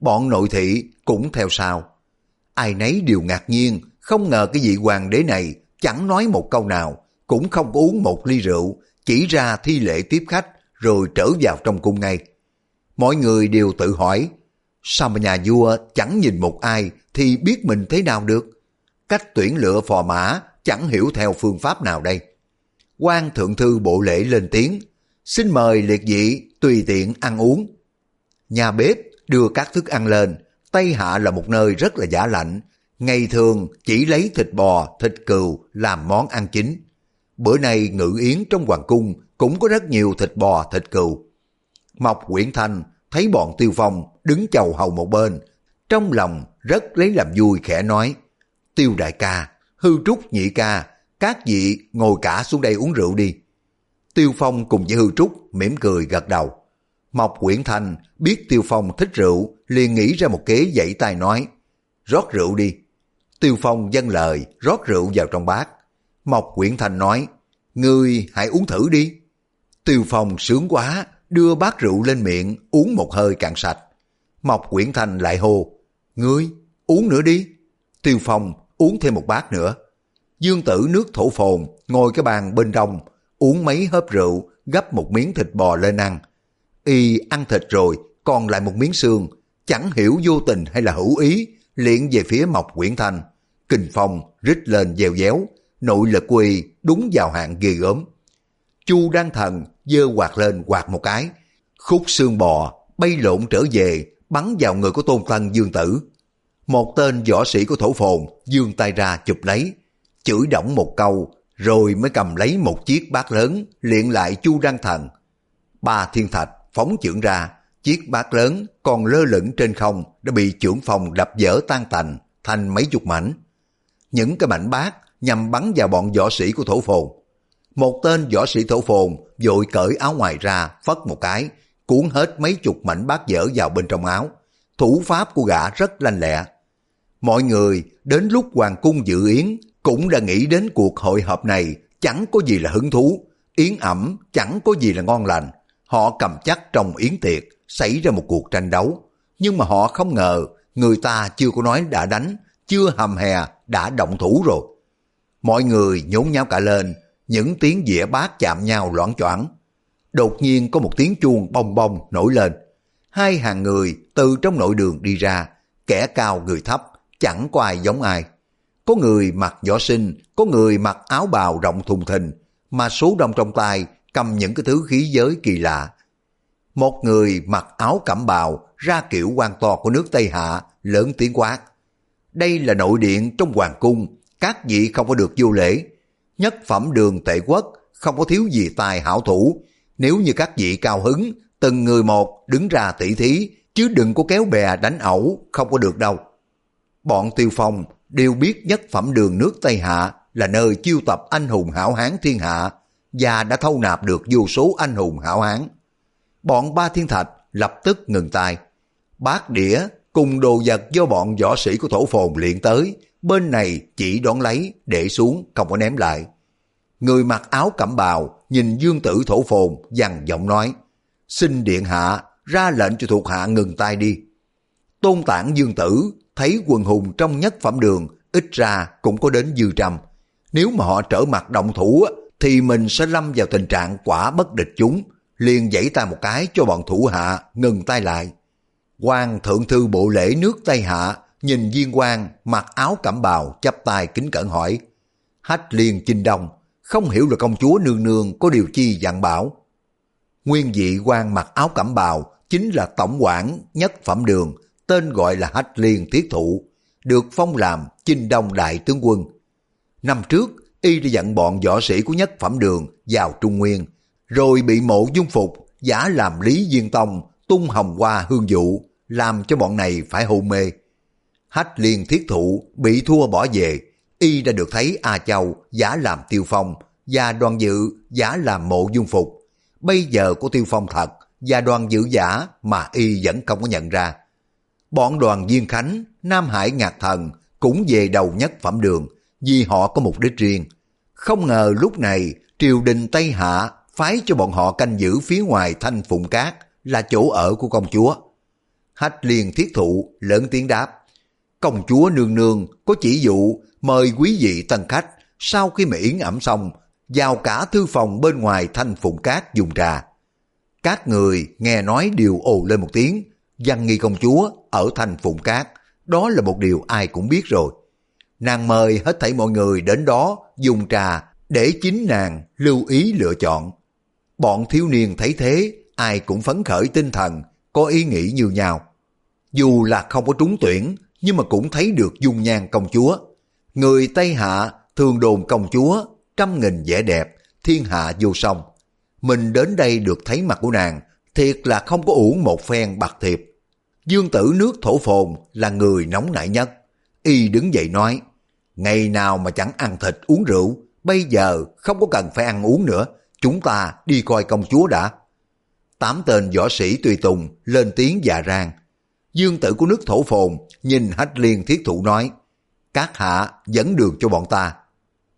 Bọn nội thị cũng theo sau. Ai nấy đều ngạc nhiên, không ngờ cái vị hoàng đế này chẳng nói một câu nào, cũng không uống một ly rượu, chỉ ra thi lễ tiếp khách rồi trở vào trong cung ngay. Mọi người đều tự hỏi, sao mà nhà vua chẳng nhìn một ai thì biết mình thế nào được? Cách tuyển lựa phò mã chẳng hiểu theo phương pháp nào đây? Quan thượng thư bộ lễ lên tiếng, xin mời liệt vị tùy tiện ăn uống. Nhà bếp đưa các thức ăn lên. Tây Hạ là một nơi rất là giả lạnh, ngày thường chỉ lấy thịt bò, thịt cừu làm món ăn chính. Bữa nay ngự yến trong hoàng cung cũng có rất nhiều thịt bò, thịt cừu. Mộc Quyển Thanh thấy bọn Tiêu Phong đứng chầu hầu một bên, trong lòng rất lấy làm vui khẽ nói, Tiêu đại ca, Hư Trúc nhị ca, các vị ngồi cả xuống đây uống rượu đi. Tiêu Phong cùng với Hư Trúc mỉm cười gật đầu. Mộc Quyển Thanh biết Tiêu Phong thích rượu, liền nghĩ ra một kế dãy tay nói, rót rượu đi. Tiêu Phong dâng lời, rót rượu vào trong bát. Mộc Quyển Thanh nói, ngươi hãy uống thử đi. Tiêu Phong sướng quá, đưa bát rượu lên miệng, uống một hơi cạn sạch. Mộc Quyển Thanh lại hô, ngươi, uống nữa đi. Tiêu Phong uống thêm một bát nữa. Dương Tử nước Thổ Phồn ngồi cái bàn bên đông, uống mấy hớp rượu, gấp một miếng thịt bò lên ăn. Y ăn thịt rồi, còn lại một miếng xương, chẳng hiểu vô tình hay là hữu ý, liền về phía Mộc Quyển Thanh. Kình phong rít lên dèo déo, nội lực của Y đúng vào hạng ghê gớm. Chu Đăng Thần giơ quạt lên quạt một cái, khúc xương bò bay lộn trở về, bắn vào người của Tôn Tản Dương Tử. Một tên võ sĩ của Thổ Phồn giương tay ra chụp lấy, chửi đổng một câu, rồi mới cầm lấy một chiếc bát lớn liền lại Chu Đăng Thần. Ba Thiên Thạch phóng chưởng ra, chiếc bát lớn còn lơ lửng trên không đã bị chưởng phòng đập vỡ tan tành thành mấy chục mảnh. Những cái mảnh bát nhằm bắn vào bọn võ sĩ của Thổ Phồn. Một tên võ sĩ Thổ Phồn vội cởi áo ngoài ra, phất một cái, cuốn hết mấy chục mảnh bát vỡ vào bên trong áo. Thủ pháp của gã rất lanh lẹ. Mọi người đến lúc hoàng cung dự yến cũng đã nghĩ đến cuộc hội họp này chẳng có gì là hứng thú, yến ẩm chẳng có gì là ngon lành. Họ cầm chắc trong yến tiệc xảy ra một cuộc tranh đấu, nhưng mà họ không ngờ người ta chưa có nói đã đánh, chưa hầm hè đã động thủ rồi. Mọi người nhốn nháo cả lên, những tiếng dĩa bát chạm nhau loảng choảng. Đột nhiên có một tiếng chuông bong bong nổi lên. Hai hàng người từ trong nội đường đi ra, kẻ cao người thấp, chẳng có ai giống ai. Có người mặc võ sinh, có người mặc áo bào rộng thùng thình, mà số đông trong tay cầm những cái thứ khí giới kỳ lạ. Một người mặc áo cẩm bào ra kiểu quan to của nước Tây Hạ lớn tiếng quát, đây là nội điện trong hoàng cung, các vị không có được vô lễ. Nhất phẩm đường tệ quốc không có thiếu gì tài hảo thủ, nếu như các vị cao hứng, từng người một đứng ra tỉ thí, chứ đừng có kéo bè đánh ẩu, không có được đâu. Bọn Tiêu Phong đều biết nhất phẩm đường nước Tây Hạ là nơi chiêu tập anh hùng hảo hán thiên hạ, và đã thâu nạp được vô số anh hùng hảo hán. Bọn Ba Thiên Thạch lập tức ngừng tay. Bát đĩa cùng đồ vật do bọn võ sĩ của Thổ Phồn luyện tới, bên này chỉ đón lấy, để xuống, không có ném lại. Người mặc áo cẩm bào nhìn Dương Tử Thổ Phồn dằn giọng nói, xin điện hạ ra lệnh cho thuộc hạ ngừng tay đi. Tôn Tản Dương Tử thấy quần hùng trong nhất phẩm đường ít ra cũng có đến dư trăm, nếu mà họ trở mặt động thủ thì mình sẽ lâm vào tình trạng quả bất địch chúng, liền vẫy tay một cái cho bọn thủ hạ ngừng tay lại. Quan thượng thư bộ lễ nước Tây Hạ nhìn viên quan mặc áo cẩm bào chắp tay kính cẩn hỏi, Hách Liên Chinh Đông, không hiểu là công chúa nương nương có điều chi dặn bảo. Nguyên vị quan mặc áo cẩm bào chính là tổng quản nhất phẩm đường tên gọi là Hách Liên Thiết Thụ, được phong làm Chinh Đông Đại Tướng Quân. Năm trước, y đã dẫn bọn võ sĩ của Nhất Phẩm Đường vào Trung Nguyên, rồi bị Mộ Dung Phục giả làm Lý Diên Tông tung hồng hoa hương vụ, làm cho bọn này phải hôn mê. Hách Liên Thiết Thụ bị thua bỏ về, y đã được thấy A Châu giả làm Tiêu Phong và Đoàn Dự giả làm Mộ Dung Phục. Bây giờ có Tiêu Phong thật và Đoàn Dự giả mà y vẫn không có nhận ra. Bọn Đoàn Viên Khánh, Nam Hải Ngạc Thần cũng về đầu Nhất Phẩm Đường vì họ có mục đích riêng. Không ngờ lúc này triều đình Tây Hạ phái cho bọn họ canh giữ phía ngoài Thanh Phụng Cát là chỗ ở của công chúa. Hách Liên Thiết Thụ lớn tiếng đáp, công chúa nương nương có chỉ dụ mời quý vị tân khách sau khi mà yến ẩm xong vào cả thư phòng bên ngoài Thanh Phụng Cát dùng trà. Các người nghe nói đều ồ lên một tiếng, Văn Nghi công chúa ở Thanh Phụng Cát, đó là một điều ai cũng biết rồi. Nàng mời hết thảy mọi người đến đó dùng trà để chính nàng lưu ý lựa chọn. Bọn thiếu niên thấy thế, ai cũng phấn khởi tinh thần, có ý nghĩ như nhau. Dù là không có trúng tuyển, nhưng mà cũng thấy được dung nhan công chúa. Người Tây Hạ thường đồn công chúa trăm nghìn vẻ đẹp, thiên hạ vô song. Mình đến đây được thấy mặt của nàng, thiệt là không có uổng một phen bạc thiệp. Dương tử nước Thổ Phồn là người nóng nảy nhất. Y đứng dậy nói, ngày nào mà chẳng ăn thịt uống rượu, bây giờ không có cần phải ăn uống nữa, chúng ta đi coi công chúa đã. Tám tên võ sĩ tùy tùng lên tiếng dạ ràng. Dương tử của nước Thổ Phồn nhìn Hách Liên Thiết Thụ nói, các hạ dẫn đường cho bọn ta.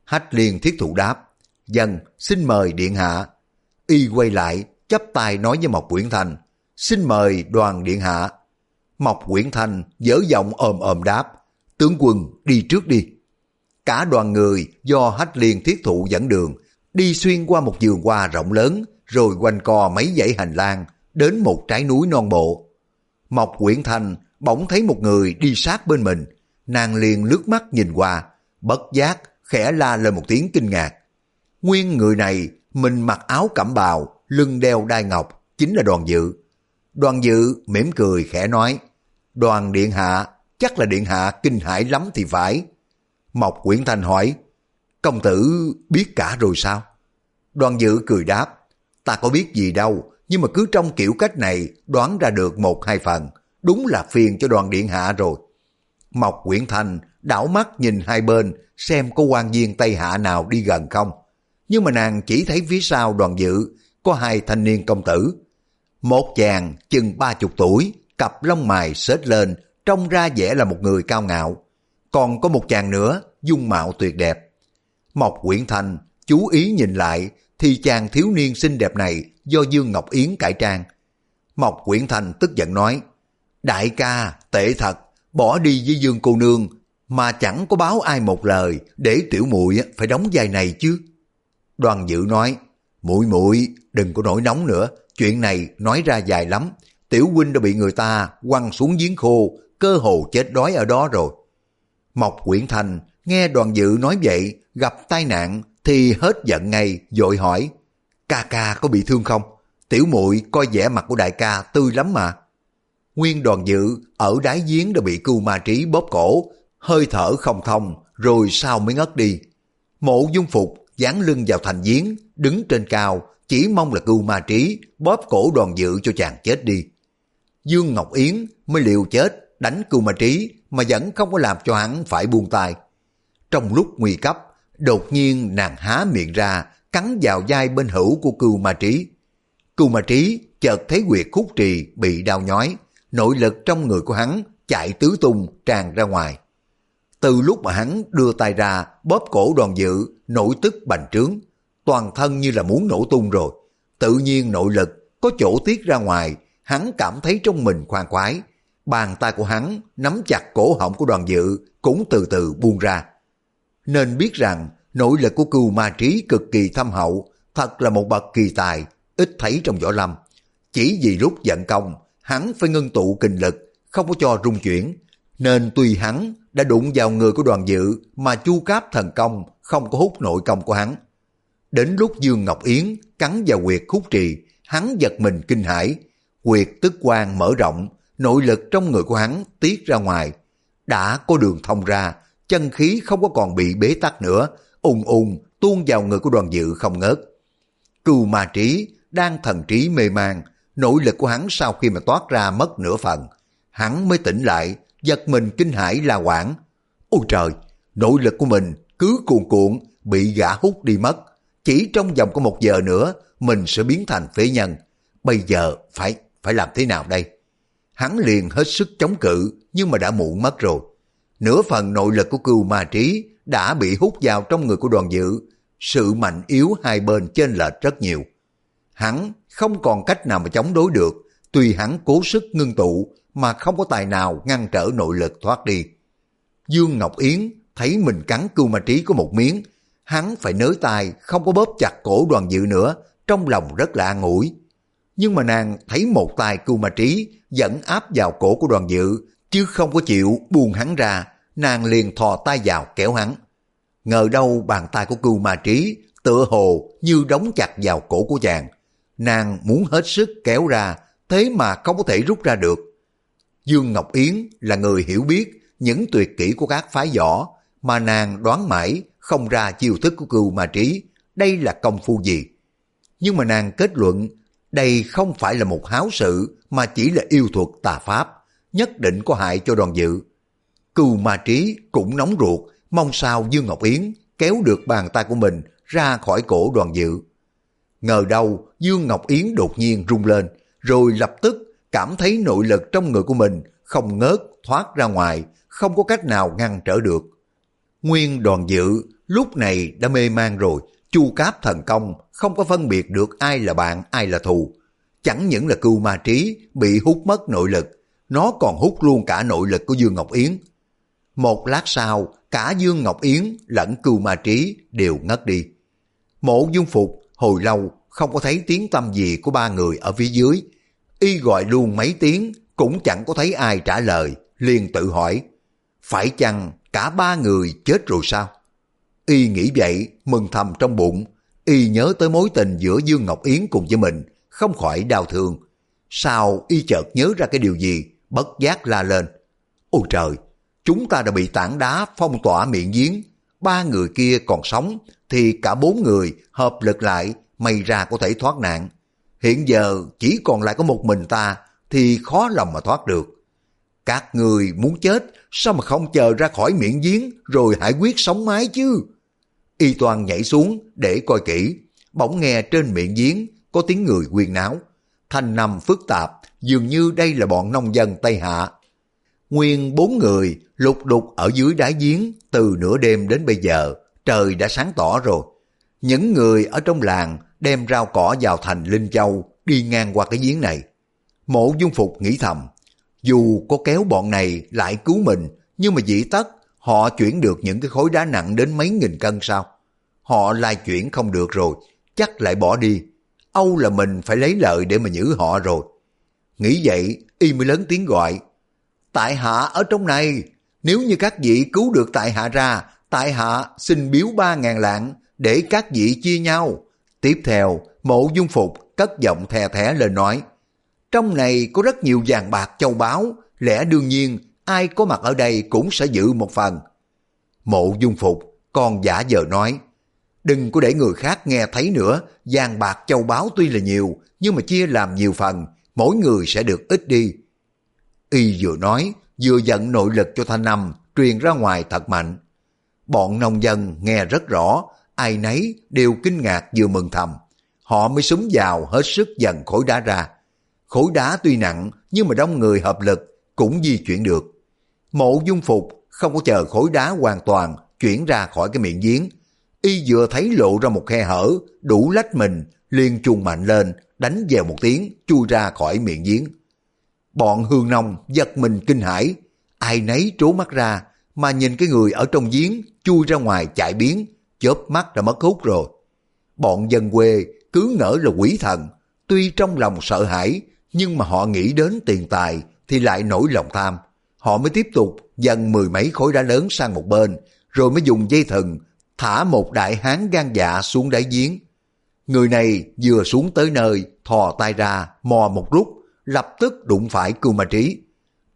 Hách Liên Thiết Thụ đáp, dân xin mời điện hạ. Y quay lại chắp tay nói với Mộc Quyển Thanh, xin mời Đoàn điện hạ. Mộc Quyển Thanh dở giọng ồm ồm đáp, tướng quân đi trước đi. Cả đoàn người do Hách Liên Thiết Thụ dẫn đường đi xuyên qua một vườn hoa rộng lớn, rồi quanh co mấy dãy hành lang đến một trái núi non bộ. Mộc Quyển Thanh bỗng thấy một người đi sát bên mình, nàng liền lướt mắt nhìn qua, bất giác khẽ la lên một tiếng kinh ngạc. Nguyên người này mình mặc áo cẩm bào, lưng đeo đai ngọc, chính là Đoàn Dự. Đoàn Dự mỉm cười khẽ nói, Đoàn điện hạ, chắc là điện hạ kinh hãi lắm thì phải. Mộc Quyển Thanh hỏi, công tử biết cả rồi sao? Đoàn Dự cười đáp, ta có biết gì đâu, nhưng mà cứ trong kiểu cách này đoán ra được một hai phần, đúng là phiền cho Đoàn điện hạ rồi. Mộc Quyển Thanh đảo mắt nhìn hai bên xem có quan viên Tây Hạ nào đi gần không, nhưng mà nàng chỉ thấy phía sau Đoàn Dự có hai thanh niên công tử. Một chàng chừng ba chục tuổi, cặp lông mày xếch lên, trông ra vẻ là một người cao ngạo. Còn có một chàng nữa, dung mạo tuyệt đẹp. Mộc Quyển Thanh chú ý nhìn lại, thì chàng thiếu niên xinh đẹp này do Dương Ngọc Yến cải trang. Mộc Quyển Thanh tức giận nói, đại ca, tệ thật, bỏ đi với Dương cô nương, mà chẳng có báo ai một lời, để tiểu muội phải đóng vai này chứ. Đoàn Dự nói, muội muội đừng có nổi nóng nữa, chuyện này nói ra dài lắm, tiểu huynh đã bị người ta quăng xuống giếng khô, cơ hồ chết đói ở đó rồi. Mộc Quyển Thanh nghe Đoàn Dự nói vậy, gặp tai nạn thì hết giận ngay, vội hỏi, ca ca có bị thương không? Tiểu muội coi vẻ mặt của đại ca tươi lắm mà. Nguyên Đoàn Dự ở đáy giếng đã bị Cưu Ma Trí bóp cổ, hơi thở không thông, rồi sau mới ngất đi. Mộ Dung Phục dán lưng vào thành giếng, đứng trên cao, chỉ mong là Cưu Ma Trí bóp cổ Đoàn Dự cho chàng chết đi. Dương Ngọc Yến mới liều chết đánh Cưu Ma Trí mà vẫn không có làm cho hắn phải buông tay. Trong lúc nguy cấp, đột nhiên nàng há miệng ra, cắn vào vai bên hữu của Cưu Ma Trí. Cưu Ma Trí chợt thấy huyệt khúc trì bị đau nhói, nội lực trong người của hắn chạy tứ tung tràn ra ngoài. Từ lúc mà hắn đưa tay ra bóp cổ Đoàn Dự, nỗi tức bành trướng, toàn thân như là muốn nổ tung rồi. Tự nhiên nội lực có chỗ tiết ra ngoài, hắn cảm thấy trong mình khoan khoái. Bàn tay của hắn nắm chặt cổ họng của Đoàn Dự cũng từ từ buông ra. Nên biết rằng nội lực của Cưu Ma Trí cực kỳ thâm hậu, thật là một bậc kỳ tài, ít thấy trong võ lâm. Chỉ vì lúc vận công, hắn phải ngưng tụ kình lực, không có cho rung chuyển, nên tuy hắn đã đụng vào người của Đoàn Dự mà chu cáp thần công không có hút nội công của hắn. Đến lúc Dương Ngọc Yến cắn vào huyệt khúc trì, hắn giật mình kinh hãi, huyệt tức quang mở rộng, nội lực trong người của hắn tiết ra ngoài, đã có đường thông ra, chân khí không có còn bị bế tắc nữa, ùn ùn tuôn vào người của Đoàn Dự không ngớt. Cưu Ma Trí đang thần trí mê man, nội lực của hắn sau khi mà toát ra mất nửa phần, hắn mới tỉnh lại, giật mình kinh hãi la hoảng. Ôi trời, nội lực của mình cứ cuồn cuộn bị gã hút đi mất, chỉ trong vòng có một giờ nữa mình sẽ biến thành phế nhân. Bây giờ phải phải làm thế nào đây? Hắn liền hết sức chống cự, nhưng mà đã muộn mất rồi. Nửa phần nội lực của Cưu Ma Trí đã bị hút vào trong người của Đoàn Dự, sự mạnh yếu hai bên chênh lệch rất nhiều. Hắn không còn cách nào mà chống đối được, tuy hắn cố sức ngưng tụ mà không có tài nào ngăn trở nội lực thoát đi. Dương Ngọc Yến thấy mình cắn Cưu Ma Trí có một miếng, hắn phải nới tay không có bóp chặt cổ Đoàn Dự nữa, trong lòng rất là an ủi. Nhưng mà nàng thấy một tay Cưu Ma Trí vẫn áp vào cổ của Đoàn Dự, chứ không có chịu buông hắn ra, nàng liền thò tay vào kéo hắn. Ngờ đâu bàn tay của Cưu Ma Trí tựa hồ như đóng chặt vào cổ của chàng. Nàng muốn hết sức kéo ra, thế mà không có thể rút ra được. Dương Ngọc Yến là người hiểu biết những tuyệt kỹ của các phái võ, mà nàng đoán mãi không ra chiêu thức của Cưu Ma Trí, đây là công phu gì. Nhưng mà nàng kết luận, đây không phải là một háo sự mà chỉ là yêu thuật tà pháp, nhất định có hại cho Đoàn Dự. Cưu Ma Trí cũng nóng ruột, mong sao Dương Ngọc Yến kéo được bàn tay của mình ra khỏi cổ Đoàn Dự. Ngờ đâu Dương Ngọc Yến đột nhiên rung lên, rồi lập tức cảm thấy nội lực trong người của mình không ngớt thoát ra ngoài, không có cách nào ngăn trở được. Nguyên Đoàn Dự lúc này đã mê man rồi, chu cáp thần công không có phân biệt được ai là bạn ai là thù. Chẳng những là Cưu Ma Trí bị hút mất nội lực, nó còn hút luôn cả nội lực của Dương Ngọc Yến. Một lát sau, cả Dương Ngọc Yến lẫn Cưu Ma Trí đều ngất đi. Mộ Dung Phục hồi lâu không có thấy tiếng tăm gì của ba người ở phía dưới, y gọi luôn mấy tiếng cũng chẳng có thấy ai trả lời, liền tự hỏi, phải chăng cả ba người chết rồi sao? Y nghĩ vậy, mừng thầm trong bụng, y nhớ tới mối tình giữa Dương Ngọc Yến cùng với mình, không khỏi đau thương. Sao y chợt nhớ ra cái điều gì, bất giác la lên. Ôi trời, chúng ta đã bị tảng đá phong tỏa miệng giếng, ba người kia còn sống thì cả bốn người hợp lực lại may ra có thể thoát nạn. Hiện giờ chỉ còn lại có một mình ta thì khó lòng mà thoát được. Các người muốn chết sao mà không chờ ra khỏi miệng giếng rồi hãy quyết sống mái chứ? Y Toàn nhảy xuống để coi kỹ, bỗng nghe trên miệng giếng có tiếng người huyên náo, thanh âm phức tạp, dường như đây là bọn nông dân Tây Hạ. Nguyên bốn người lục đục ở dưới đáy giếng từ nửa đêm đến bây giờ, trời đã sáng tỏ rồi. Những người ở trong làng đem rau cỏ vào thành Linh Châu, đi ngang qua cái giếng này. Mộ Dung Phục nghĩ thầm, dù có kéo bọn này lại cứu mình, nhưng mà dĩ tất họ chuyển được những cái khối đá nặng đến mấy nghìn cân sao? Họ lai chuyển không được rồi, chắc lại bỏ đi. Âu là mình phải lấy lợi để mà nhử họ rồi. Nghĩ vậy, y mới lớn tiếng gọi, tại hạ ở trong này, nếu như các vị cứu được tại hạ ra, tại hạ xin biếu ba ngàn lạng để các vị chia nhau. Tiếp theo, Mộ Dung Phục cất giọng thè thé lên nói, trong này có rất nhiều vàng bạc châu báu, lẽ đương nhiên ai có mặt ở đây cũng sẽ giữ một phần. Mộ Dung Phục còn giả vờ nói, đừng có để người khác nghe thấy nữa, vàng bạc châu báu tuy là nhiều, nhưng mà chia làm nhiều phần, mỗi người sẽ được ít đi. Y vừa nói, vừa dẫn nội lực cho thanh âm truyền ra ngoài thật mạnh. Bọn nông dân nghe rất rõ, ai nấy đều kinh ngạc vừa mừng thầm. Họ mới súng vào hết sức dần khối đá ra. Khối đá tuy nặng, nhưng mà đông người hợp lực cũng di chuyển được. Mộ Dung Phục không có chờ khối đá hoàn toàn chuyển ra khỏi cái miệng giếng. Y vừa thấy lộ ra một khe hở, đủ lách mình, liền chuồn mạnh lên, đánh vèo một tiếng, chui ra khỏi miệng giếng. Bọn hương nông giật mình kinh hãi, ai nấy trố mắt ra, mà nhìn cái người ở trong giếng chui ra ngoài chạy biến, chớp mắt đã mất hút rồi. Bọn dân quê cứ ngỡ là quỷ thần, tuy trong lòng sợ hãi, nhưng mà họ nghĩ đến tiền tài thì lại nổi lòng tham. Họ mới tiếp tục dâng mười mấy khối đá lớn sang một bên, rồi mới dùng dây thừng thả một đại hán gan dạ xuống đáy giếng. Người này vừa xuống tới nơi, thò tay ra mò một lúc, lập tức đụng phải Cưu Ma Trí.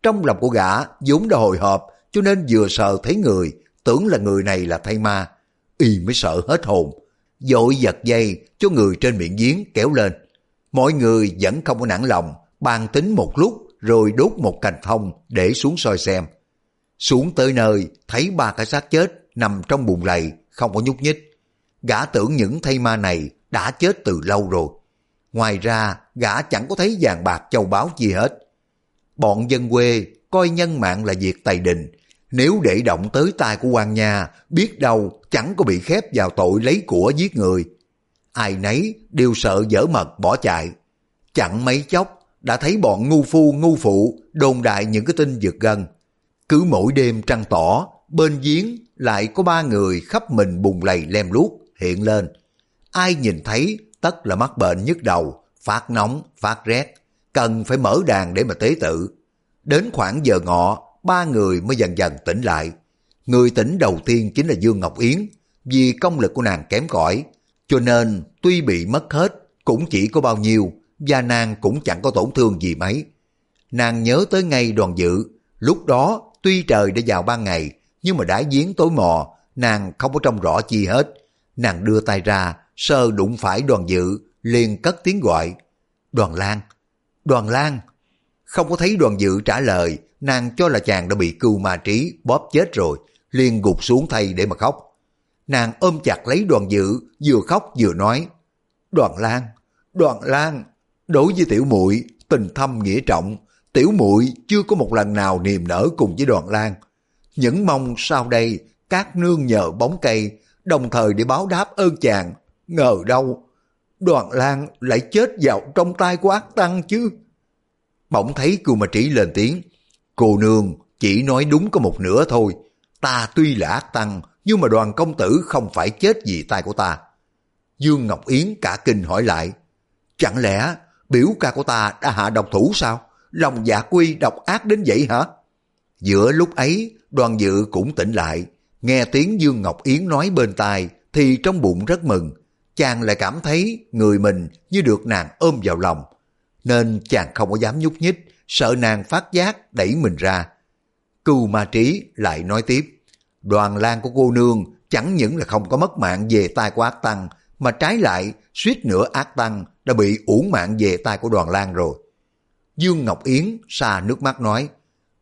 Trong lòng của gã vốn đã hồi hộp, cho nên vừa sợ thấy người, tưởng là người này là thây ma, y mới sợ hết hồn, vội giật dây cho người trên miệng giếng kéo lên. Mọi người vẫn không có nản lòng, bàn tính một lúc rồi đốt một cành thông để xuống soi xem. Xuống tới nơi, thấy ba cái xác chết nằm trong bùn lầy, không có nhúc nhích. Gã tưởng những thây ma này đã chết từ lâu rồi. Ngoài ra, gã chẳng có thấy vàng bạc châu báu gì hết. Bọn dân quê coi nhân mạng là việc tày đình, nếu để động tới tay của quan nhà, biết đâu chẳng có bị khép vào tội lấy của giết người. Ai nấy đều sợ dở mật bỏ chạy. Chẳng mấy chốc đã thấy bọn ngu phu ngu phụ đồn đại những cái tin giật gân. Cứ mỗi đêm trăng tỏ, bên giếng lại có ba người khắp mình bùn lầy lem luốc hiện lên. Ai nhìn thấy tất là mắc bệnh nhức đầu, phát nóng, phát rét, cần phải mở đàn để mà tế tự. Đến khoảng giờ ngọ, ba người mới dần dần tỉnh lại. Người tỉnh đầu tiên chính là Dương Ngọc Yến, vì công lực của nàng kém cỏi, cho nên tuy bị mất hết cũng chỉ có bao nhiêu, và nàng cũng chẳng có tổn thương gì mấy. Nàng nhớ tới ngay Đoàn Dự, lúc đó tuy trời đã vào ban ngày, nhưng mà đáy giếng tối mò, nàng không có trông rõ chi hết. Nàng đưa tay ra, sơ đụng phải Đoàn Dự, liền cất tiếng gọi. Đoàn Lan, Đoàn Lan. Không có thấy Đoàn Dự trả lời, nàng cho là chàng đã bị Cưu Ma Trí bóp chết rồi, liền gục xuống thay để mà khóc. Nàng ôm chặt lấy Đoàn Dự, vừa khóc vừa nói, Đoàn Lan, Đoàn Lan, đối với tiểu muội tình thâm nghĩa trọng, tiểu muội chưa có một lần nào niềm nở cùng với Đoàn Lan. Những mong sau đây các nương nhờ bóng cây, đồng thời để báo đáp ơn chàng, ngờ đâu Đoàn Lan lại chết vào trong tay của ác tăng chứ. Bỗng thấy Cưu Ma Trí lên tiếng, cô nương chỉ nói đúng có một nửa thôi, ta tuy là ác tăng nhưng mà Đoàn công tử không phải chết vì tay của ta. Dương Ngọc Yến cả kinh hỏi lại, chẳng lẽ biểu ca của ta đã hạ độc thủ sao? Lòng dạ quy độc ác đến vậy hả? Giữa lúc ấy, Đoàn Dự cũng tỉnh lại, nghe tiếng Dương Ngọc Yến nói bên tai thì trong bụng rất mừng, chàng lại cảm thấy người mình như được nàng ôm vào lòng, nên chàng không có dám nhúc nhích, sợ nàng phát giác đẩy mình ra. Cưu Ma Trí lại nói tiếp, Đoàn Lan của cô nương chẳng những là không có mất mạng về tay của ác tăng, mà trái lại suýt nữa ác tăng đã bị uổng mạng về tay của Đoàn Lan rồi. Dương Ngọc Yến xa nước mắt nói,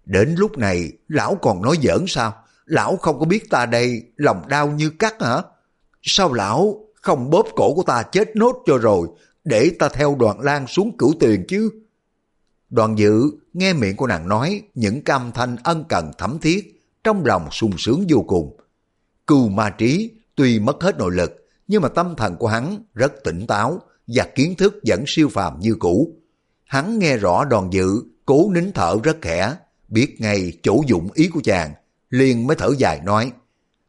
đến lúc này lão còn nói giỡn sao? Lão không có biết ta đây lòng đau như cắt hả? Sao lão không bóp cổ của ta chết nốt cho rồi, để ta theo Đoàn Lan xuống cửu tuyền chứ? Đoàn Dự nghe miệng của nàng nói những cam thanh ân cần thấm thiết, trong lòng sung sướng vô cùng. Cưu Ma Trí tuy mất hết nội lực, nhưng mà tâm thần của hắn rất tỉnh táo và kiến thức vẫn siêu phàm như cũ. Hắn nghe rõ Đoàn Dự cố nín thở rất khẽ, biết ngay chỗ dụng ý của chàng, liền mới thở dài nói,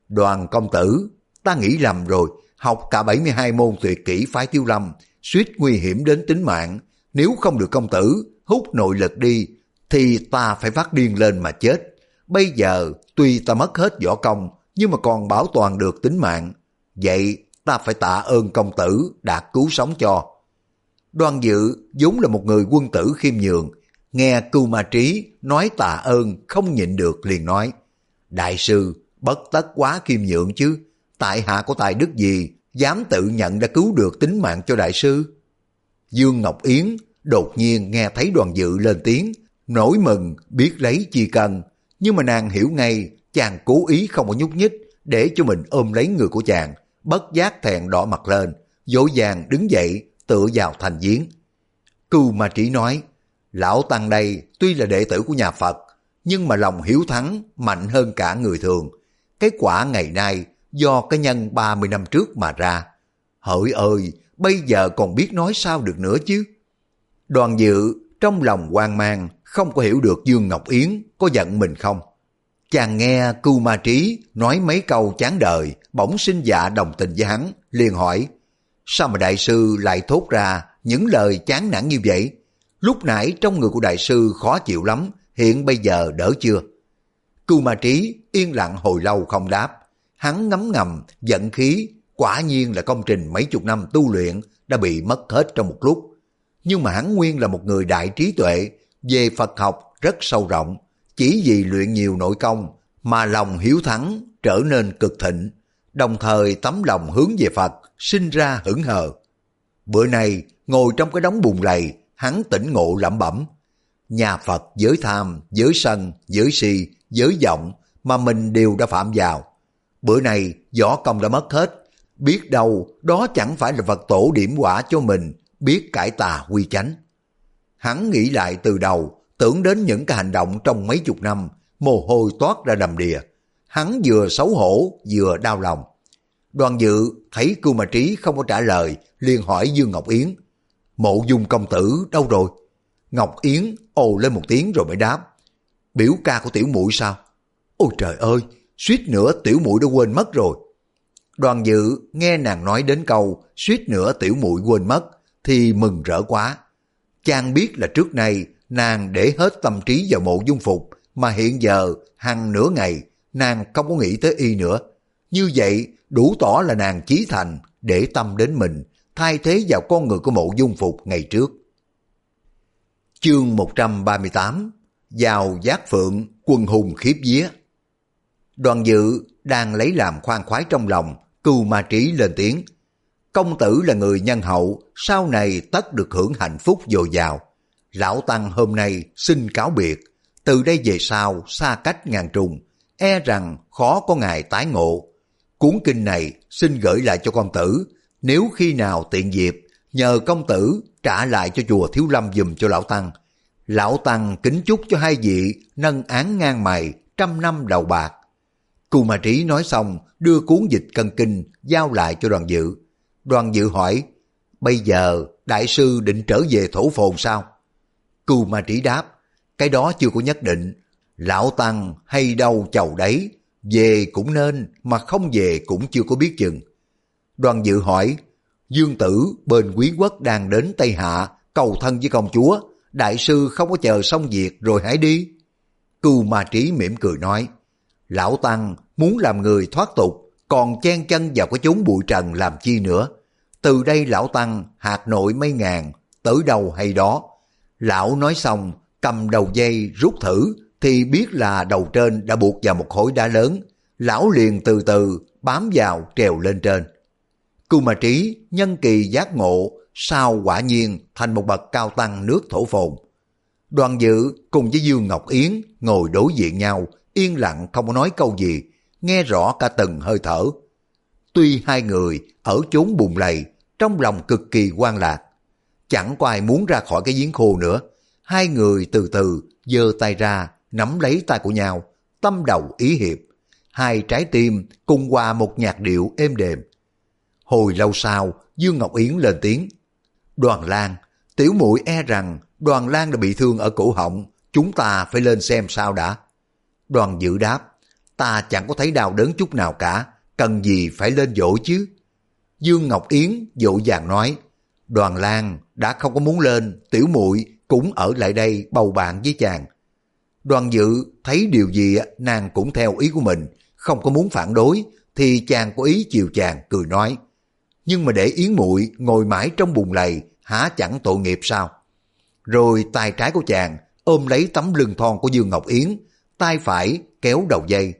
Đoàn công tử, ta nghĩ lầm rồi, học cả bảy mươi hai môn tuyệt kỹ phái Tiêu Lâm, suýt nguy hiểm đến tính mạng, nếu không được công tử hút nội lực đi, thì ta phải phát điên lên mà chết. Bây giờ tuy ta mất hết võ công, nhưng mà còn bảo toàn được tính mạng, vậy ta phải tạ ơn công tử đã cứu sống cho. Đoàn Dự vốn là một người quân tử khiêm nhường, nghe Cưu Ma Trí nói tạ ơn không nhịn được liền nói, đại sư bất tất quá khiêm nhượng chứ, tại hạ có tài đức gì dám tự nhận đã cứu được tính mạng cho đại sư. Dương Ngọc Yến đột nhiên nghe thấy Đoàn Dự lên tiếng, nổi mừng biết lấy chi cần, nhưng mà nàng hiểu ngay chàng cố ý không có nhúc nhích để cho mình ôm lấy người của chàng, bất giác thẹn đỏ mặt lên, vội vàng đứng dậy tựa vào thành giếng. Cưu Ma Trí nói, lão tăng đây tuy là đệ tử của nhà Phật, nhưng mà lòng hiếu thắng mạnh hơn cả người thường, cái quả ngày nay do cái nhân ba mươi năm trước mà ra. Hỡi ơi, bây giờ còn biết nói sao được nữa chứ. Đoàn Dự trong lòng hoang mang, không có hiểu được Dương Ngọc Yến có giận mình không. Chàng nghe Cưu Ma Trí nói mấy câu chán đời, bỗng sinh dạ đồng tình với hắn, liền hỏi, sao mà đại sư lại thốt ra những lời chán nản như vậy? Lúc nãy trong người của đại sư khó chịu lắm, hiện bây giờ đỡ chưa? Cưu Ma Trí yên lặng hồi lâu không đáp. Hắn ngấm ngầm giận khí, quả nhiên là công trình mấy chục năm tu luyện đã bị mất hết trong một lúc. Nhưng mà hắn nguyên là một người đại trí tuệ, về Phật học rất sâu rộng, chỉ vì luyện nhiều nội công mà lòng hiếu thắng trở nên cực thịnh, đồng thời tấm lòng hướng về Phật sinh ra hững hờ. Bữa nay ngồi trong cái đống bùn lầy, hắn tỉnh ngộ lẩm bẩm, nhà Phật giới tham, giới sân, giới si, giới vọng mà mình đều đã phạm vào. Bữa nay võ công đã mất hết, biết đâu đó chẳng phải là Phật tổ điểm quả cho mình biết cải tà quy chánh. Hắn nghĩ lại từ đầu, tưởng đến những cái hành động trong mấy chục năm, mồ hôi toát ra đầm đìa. Hắn vừa xấu hổ vừa đau lòng. Đoàn Dự thấy Cưu Ma Trí không có trả lời, liền hỏi Dương Ngọc Yến, Mộ Dung công tử đâu rồi? Ngọc Yến ồ lên một tiếng rồi mới đáp, biểu ca của tiểu muội sao? Ôi trời ơi, suýt nữa tiểu muội đã quên mất rồi. Đoàn Dự nghe nàng nói đến câu suýt nữa tiểu muội quên mất thì mừng rỡ quá. Chàng biết là trước nay nàng để hết tâm trí vào Mộ Dung Phục, mà hiện giờ hằng nửa ngày nàng không có nghĩ tới y nữa. Như vậy đủ tỏ là nàng chí thành để tâm đến mình, thay thế vào con người của Mộ Dung Phục ngày trước. Chương một trăm ba mươi tám, vào giác phượng, quần hùng khiếp vía. Đoàn Dự đang lấy làm khoan khoái trong lòng, Cưu Ma Trí lên tiếng, công tử là người nhân hậu, sau này tất được hưởng hạnh phúc dồi dào. Lão tăng hôm nay xin cáo biệt, từ đây về sau xa cách ngàn trùng, e rằng khó có ngày tái ngộ. Cuốn kinh này xin gửi lại cho công tử, nếu khi nào tiện dịp, nhờ công tử trả lại cho chùa Thiếu Lâm giùm cho lão tăng. Lão tăng kính chúc cho hai vị nâng án ngang mày, trăm năm đầu bạc. Cù Mà Trí nói xong, đưa cuốn dịch cân kinh giao lại cho Đoàn Dự. Đoàn Dự hỏi, bây giờ đại sư định trở về Thổ Phồn sao? Cù Mà Trí đáp, cái đó chưa có nhất định, lão tăng hay đâu chầu đấy, về cũng nên mà không về cũng chưa có biết chừng. Đoàn Dự hỏi, Dương tử bên quý quốc đang đến Tây Hạ cầu thân với công chúa, đại sư không có chờ xong việc rồi hãy đi. Cưu Ma Trí mỉm cười nói, lão tăng muốn làm người thoát tục, còn chen chân vào cái chốn bụi trần làm chi nữa. Từ đây lão tăng hạt nội mấy ngàn, tới đâu hay đó. Lão nói xong cầm đầu dây rút thử thì biết là đầu trên đã buộc vào một khối đá lớn. Lão liền từ từ bám vào trèo lên trên. Cưu Ma Trí nhân kỳ giác ngộ, sao quả nhiên thành một bậc cao tăng nước Thổ Phồn. Đoàn Dự cùng với Dương Ngọc Yến ngồi đối diện nhau, yên lặng không có nói câu gì, nghe rõ cả từng hơi thở. Tuy hai người ở chốn bùn lầy, trong lòng cực kỳ quan lạc, chẳng có ai muốn ra khỏi cái giếng khô nữa. Hai người từ từ giơ tay ra, nắm lấy tay của nhau, tâm đầu ý hiệp, hai trái tim cùng hòa một nhạc điệu êm đềm. Hồi lâu sau, Dương Ngọc Yến lên tiếng, Đoàn Lan, tiểu muội e rằng Đoàn Lan đã bị thương ở cổ họng, chúng ta phải lên xem sao đã. Đoàn Dự đáp, ta chẳng có thấy đau đớn chút nào cả, cần gì phải lên dỗ chứ. Dương Ngọc Yến dỗ dàng nói, Đoàn Lan đã không có muốn lên, tiểu muội cũng ở lại đây bầu bạn với chàng. Đoàn Dự thấy điều gì nàng cũng theo ý của mình, không có muốn phản đối, thì chàng có ý chiều chàng, cười nói, nhưng mà để Yến muội ngồi mãi trong bùn lầy, há chẳng tội nghiệp sao? Rồi tay trái của chàng ôm lấy tấm lưng thon của Dương Ngọc Yến, tay phải kéo đầu dây.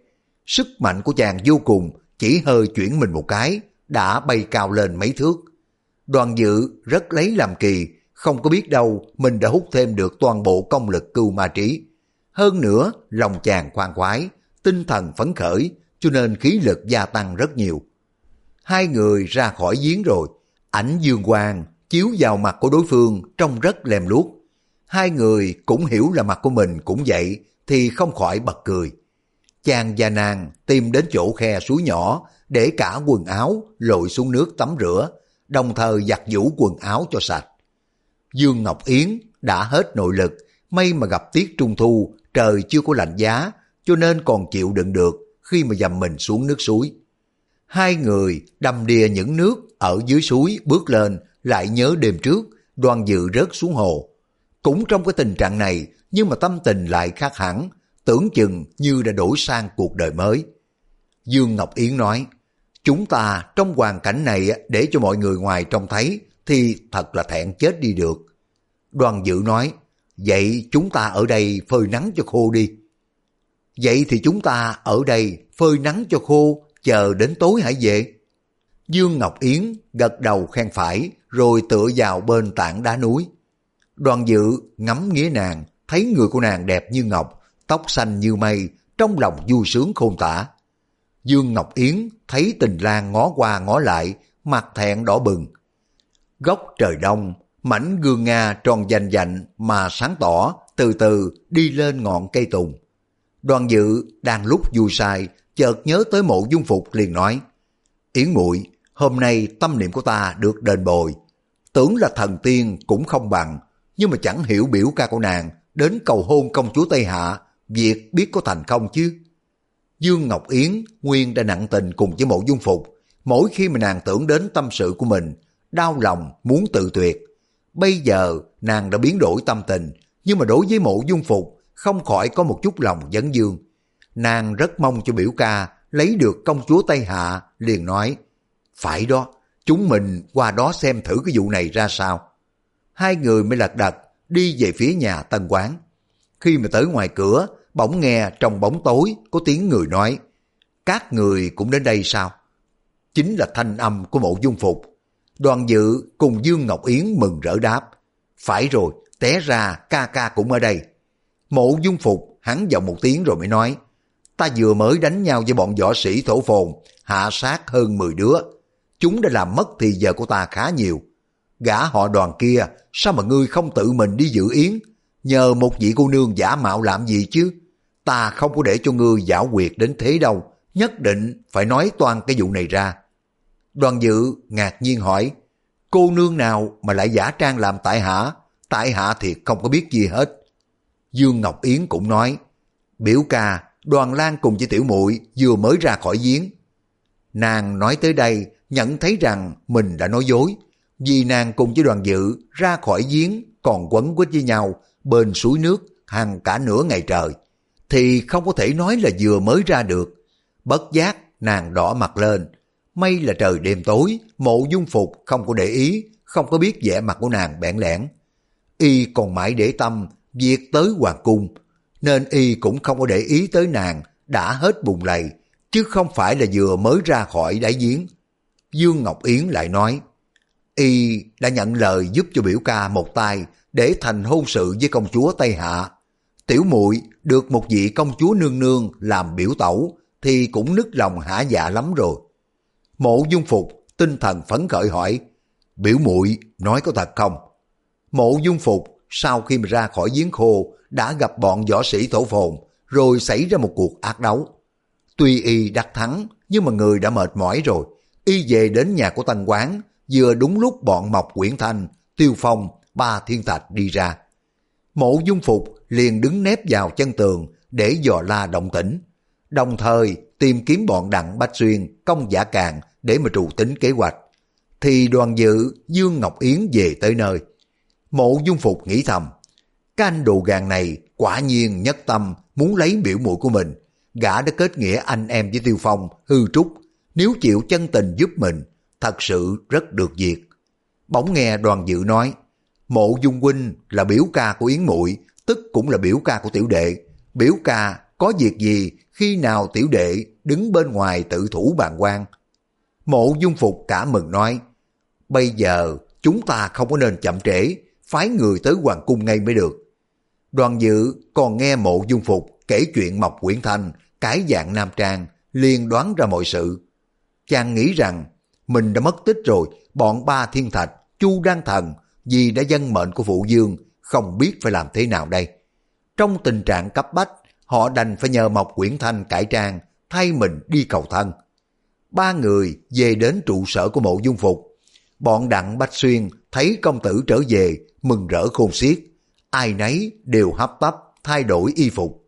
Sức mạnh của chàng vô cùng, chỉ hơi chuyển mình một cái, đã bay cao lên mấy thước. Đoàn Dự rất lấy làm kỳ, không có biết đâu mình đã hút thêm được toàn bộ công lực Cưu Ma Trí. Hơn nữa, lòng chàng khoan khoái, tinh thần phấn khởi, cho nên khí lực gia tăng rất nhiều. Hai người ra khỏi giếng rồi, ảnh dương quang chiếu vào mặt của đối phương trông rất lem luốc. Hai người cũng hiểu là mặt của mình cũng vậy, thì không khỏi bật cười. Chàng và nàng tìm đến chỗ khe suối nhỏ, để cả quần áo lội xuống nước tắm rửa, đồng thời giặt giũ quần áo cho sạch. Dương Ngọc Yến đã hết nội lực, may mà gặp tiết trung thu, trời chưa có lạnh giá, cho nên còn chịu đựng được khi mà dầm mình xuống nước suối. Hai người đầm đìa những nước ở dưới suối bước lên, lại nhớ đêm trước Đoàn Dự rớt xuống hồ. Cũng trong cái tình trạng này, nhưng mà tâm tình lại khác hẳn, tưởng chừng như đã đổi sang cuộc đời mới. Dương Ngọc Yến nói, chúng ta trong hoàn cảnh này để cho mọi người ngoài trông thấy thì thật là thẹn chết đi được. Đoàn Dự nói, Vậy chúng ta ở đây phơi nắng cho khô đi. Vậy thì chúng ta ở đây phơi nắng cho khô, chờ đến tối hãy về. Dương Ngọc Yến gật đầu khen phải, rồi tựa vào bên tảng đá núi. Đoàn Dự ngắm nghía nàng, thấy người của nàng đẹp như ngọc, tóc xanh như mây, trong lòng vui sướng khôn tả. Dương Ngọc Yến thấy Tình Lang ngó qua ngó lại, mặt thẹn đỏ bừng. Góc trời đông, mảnh gương Nga tròn vành vạnh mà sáng tỏ, từ từ đi lên ngọn cây tùng. Đoàn Dự đang lúc vui sai, chợt nhớ tới Mộ Dung Phục liền nói, Yến muội, hôm nay tâm niệm của ta được đền bồi. Tưởng là thần tiên cũng không bằng, nhưng mà chẳng hiểu biểu ca của nàng đến cầu hôn công chúa Tây Hạ, việc biết có thành công chứ. Dương Ngọc Yến nguyên đã nặng tình cùng với Mộ Dung Phục, mỗi khi mà nàng tưởng đến tâm sự của mình, đau lòng muốn tự tuyệt. Bây giờ nàng đã biến đổi tâm tình, nhưng mà đối với Mộ Dung Phục không khỏi có một chút lòng vấn vương. Nàng rất mong cho biểu ca lấy được công chúa Tây Hạ, liền nói, phải đó, chúng mình qua đó xem thử cái vụ này ra sao. Hai người mới lật đật đi về phía nhà Tân Quán. Khi mà tới ngoài cửa, bỗng nghe trong bóng tối có tiếng người nói, các người cũng đến đây sao? Chính là thanh âm của Mộ Dung Phục. Đoàn Dự cùng Dương Ngọc Yến mừng rỡ đáp, phải rồi, té ra ca ca cũng ở đây. Mộ Dung Phục hắn vào một tiếng rồi mới nói, ta vừa mới đánh nhau với bọn võ sĩ Thổ Phồn, hạ sát hơn mười đứa. Chúng đã làm mất thì giờ của ta khá nhiều. Gã họ Đoàn kia, sao mà ngươi không tự mình đi dự yến? Nhờ một vị cô nương giả mạo làm gì chứ? Ta không có để cho ngươi giả quyệt đến thế đâu, nhất định phải nói toan cái vụ này ra. Đoàn Dự ngạc nhiên hỏi, cô nương nào mà lại giả trang làm tại hạ? Tại hạ thiệt không có biết gì hết. Dương Ngọc Yến cũng nói, biểu ca, Đoàn Lan cùng với tiểu muội vừa mới ra khỏi giếng. Nàng nói tới đây, nhận thấy rằng mình đã nói dối, vì nàng cùng với Đoàn Dự ra khỏi giếng còn quấn quýt với nhau bên suối nước hàng cả nửa ngày trời, thì không có thể nói là vừa mới ra được. Bất giác nàng đỏ mặt lên, may là trời đêm tối, Mộ Dung Phục không có để ý, không có biết vẻ mặt của nàng bẽn lẽn. Y còn mãi để tâm việc tới hoàng cung, nên y cũng không có để ý tới nàng đã hết bùng lầy, chứ không phải là vừa mới ra khỏi đáy giếng. Dương Ngọc Yến lại nói, y đã nhận lời giúp cho biểu ca một tay để thành hôn sự với công chúa Tây Hạ. Tiểu muội được một vị công chúa nương nương làm biểu tẩu thì cũng nức lòng hả dạ lắm rồi. Mộ Dung Phục tinh thần phấn khởi hỏi, biểu muội nói có thật không? Mộ Dung Phục sau khi mà ra khỏi giếng khô đã gặp bọn võ sĩ Thổ Phồn, rồi xảy ra một cuộc ác đấu. Tuy y đắc thắng, nhưng mà người đã mệt mỏi rồi. Y về đến nhà của Tân Quán, vừa đúng lúc bọn Mộc Quyển Thanh, Tiêu Phong, Ba Thiên Thạch đi ra. Mộ Dung Phục liền đứng nép vào chân tường để dò la động tĩnh, đồng thời tìm kiếm bọn Đặng Bách Xuyên, Công Giả Càng để mà trù tính kế hoạch. Thì Đoàn Dự, Dương Ngọc Yến về tới nơi. Mộ Dung Phục nghĩ thầm, cái anh đồ gàng này quả nhiên nhất tâm muốn lấy biểu muội của mình. Gã đã kết nghĩa anh em với Tiêu Phong, Hư Trúc, nếu chịu chân tình giúp mình, thật sự rất được việc. Bỗng nghe Đoàn Dự nói, Mộ Dung huynh là biểu ca của Yến muội, tức cũng là biểu ca của tiểu đệ. Biểu ca có việc gì khi nào tiểu đệ đứng bên ngoài tự thủ bàn quan? Mộ Dung Phục cả mừng nói, bây giờ chúng ta không có nên chậm trễ, phái người tới hoàng cung ngay mới được. Đoàn Dự còn nghe Mộ Dung Phục kể chuyện Mộc Quyển Thanh cái dạng nam trang, liền đoán ra mọi sự. Chàng nghĩ rằng mình đã mất tích rồi, bọn Ba Thiên Thạch, Chu Đăng Thần vì đã dân mệnh của phụ dương, không biết phải làm thế nào đây. Trong tình trạng cấp bách, họ đành phải nhờ Mộc Quyển Thanh cải trang thay mình đi cầu thân. Ba người về đến trụ sở của Mộ Dung Phục. Bọn Đặng Bách Xuyên thấy công tử trở về, mừng rỡ khôn xiết, ai nấy đều hấp tấp thay đổi y phục.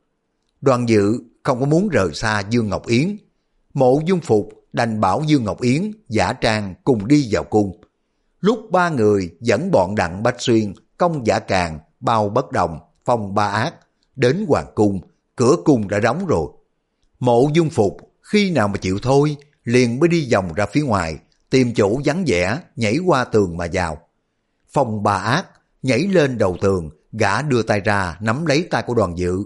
Đoàn Dự không có muốn rời xa Dương Ngọc Yến. Mộ Dung Phục đành bảo Dương Ngọc Yến giả trang cùng đi vào cung. Lúc ba người dẫn bọn Đặng Bách Xuyên, Công Giả Càng, Bao Bất Đồng, Phong Ba Ác đến hoàng cung, cửa cung đã đóng rồi. Mộ Dung Phục khi nào mà chịu thôi, liền mới đi vòng ra phía ngoài, tìm chỗ vắng vẻ nhảy qua tường mà vào. Phong Ba Ác nhảy lên đầu tường Gã đưa tay ra nắm lấy tay của Đoàn Dự.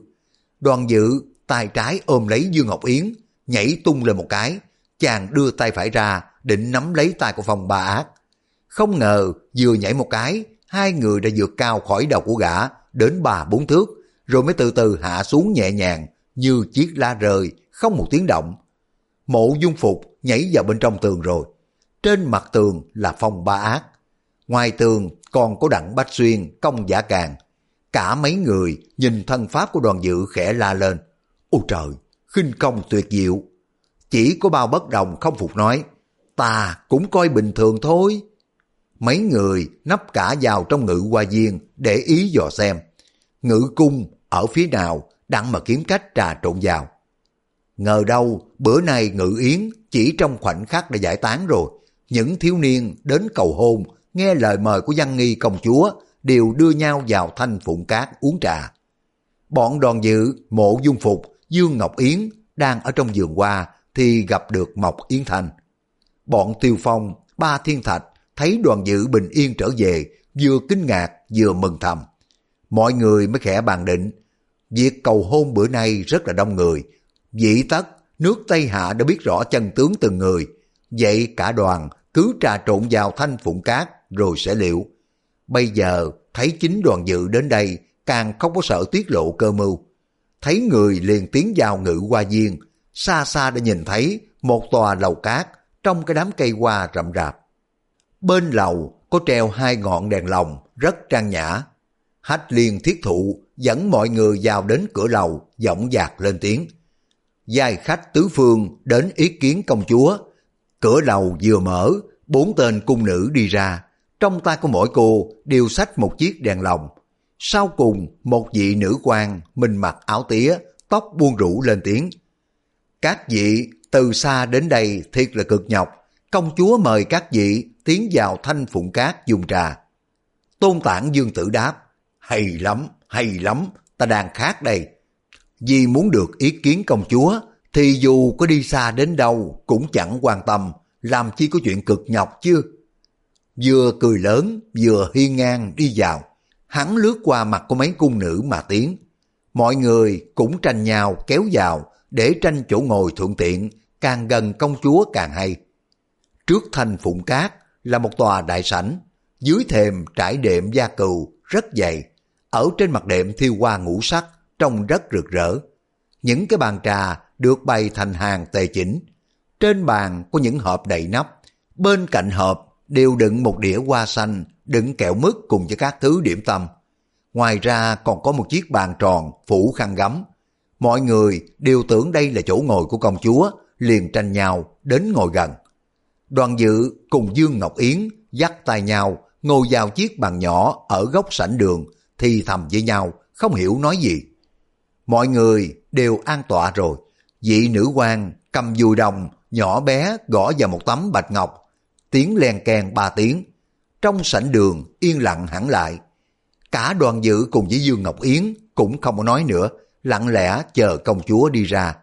Đoàn Dự tay trái ôm lấy Dương Ngọc Yến, nhảy tung lên một cái. Chàng đưa tay phải ra định nắm lấy tay của Phong Ba Ác. Không ngờ vừa nhảy một cái, hai người đã vượt cao khỏi đầu của gã đến ba bốn thước, rồi mới từ từ hạ xuống nhẹ nhàng như chiếc lá rơi, không một tiếng động. Mộ Dung Phục nhảy vào bên trong tường rồi. Trên mặt tường là Phong Ba Ác, ngoài tường còn có Đặng Bách Xuyên, Công Giả Càng. Cả mấy người nhìn thân pháp của Đoàn Dự khẽ la lên: "Ôi trời, khinh công tuyệt diệu!" Chỉ có Bao Bất Đồng không phục nói: "Ta cũng coi bình thường thôi." Mấy người nấp cả vào trong ngự hoa viên để ý dò xem ngự cung ở phía nào đang mà kiếm cách trà trộn vào. Ngờ đâu bữa nay ngự yến chỉ trong khoảnh khắc đã giải tán rồi. Những thiếu niên đến cầu hôn nghe lời mời của Giang Nghi công chúa đều đưa nhau vào Thanh Phụng Cát uống trà. Bọn Đoàn Dự, Mộ Dung Phục, Dương Ngọc Yến đang ở trong vườn hoa thì gặp được Mộc Yến Thanh. Bọn Tiêu Phong, Ba Thiên Thạch thấy Đoàn Dự bình yên trở về, vừa kinh ngạc vừa mừng thầm. Mọi người mới khẽ bàn định, việc cầu hôn bữa nay rất là đông người, dĩ tất nước Tây Hạ đã biết rõ chân tướng từng người, vậy cả đoàn cứ trà trộn vào Thanh Phụng Cát rồi sẽ liệu. Bây giờ thấy chính Đoàn Dự đến đây, càng không có sợ tiết lộ cơ mưu. Thấy người liền tiến vào ngự hoa viên, xa xa đã nhìn thấy một tòa lầu cát trong cái đám cây hoa rậm rạp. Bên lầu có treo hai ngọn đèn lồng rất trang nhã. Hách Liên Thiết Thụ dẫn mọi người vào đến cửa lầu, giọng dạc lên tiếng: "Giai khách tứ phương đến ý kiến công chúa." Cửa lầu vừa mở, bốn tên cung nữ đi ra, trong tay của mỗi cô đều xách một chiếc đèn lồng. Sau cùng một vị nữ quan mình mặc áo tía, tóc buông rũ lên tiếng: "Các vị từ xa đến đây thiệt là cực nhọc, công chúa mời các vị tiến vào Thanh Phụng Cát dùng trà." Tôn Tản Dương Tử đáp: "Hay lắm, hay lắm, ta đang khát đây. Vì muốn được ý kiến công chúa thì dù có đi xa đến đâu cũng chẳng quan tâm, làm chi có chuyện cực nhọc chứ." Vừa cười lớn vừa hiên ngang đi vào, hắn lướt qua mặt của mấy cung nữ mà tiến. Mọi người cũng tranh nhau kéo vào để tranh chỗ ngồi thuận tiện, càng gần công chúa càng hay. Trước Thanh Phụng Cát là một tòa đại sảnh, dưới thềm trải đệm da cừu rất dày, ở trên mặt đệm thiêu hoa ngũ sắc trông rất rực rỡ. Những cái bàn trà được bày thành hàng tề chỉnh, trên bàn có những hộp đầy nắp, bên cạnh hộp đều đựng một đĩa hoa xanh, đựng kẹo mứt cùng với các thứ điểm tâm. Ngoài ra còn có một chiếc bàn tròn phủ khăn gấm. Mọi người đều tưởng đây là chỗ ngồi của công chúa, liền tranh nhau đến ngồi gần. Đoàn Dự cùng Dương Ngọc Yến dắt tay nhau ngồi vào chiếc bàn nhỏ ở góc sảnh đường, thì thầm với nhau không hiểu nói gì. Mọi người đều an tọa rồi, vị nữ quan cầm dùi đồng nhỏ bé gõ vào một tấm bạch ngọc, tiếng len keng ba tiếng. Trong sảnh đường yên lặng hẳn lại, cả Đoàn Dự cùng với Dương Ngọc Yến cũng không có nói nữa, lặng lẽ chờ công chúa đi ra.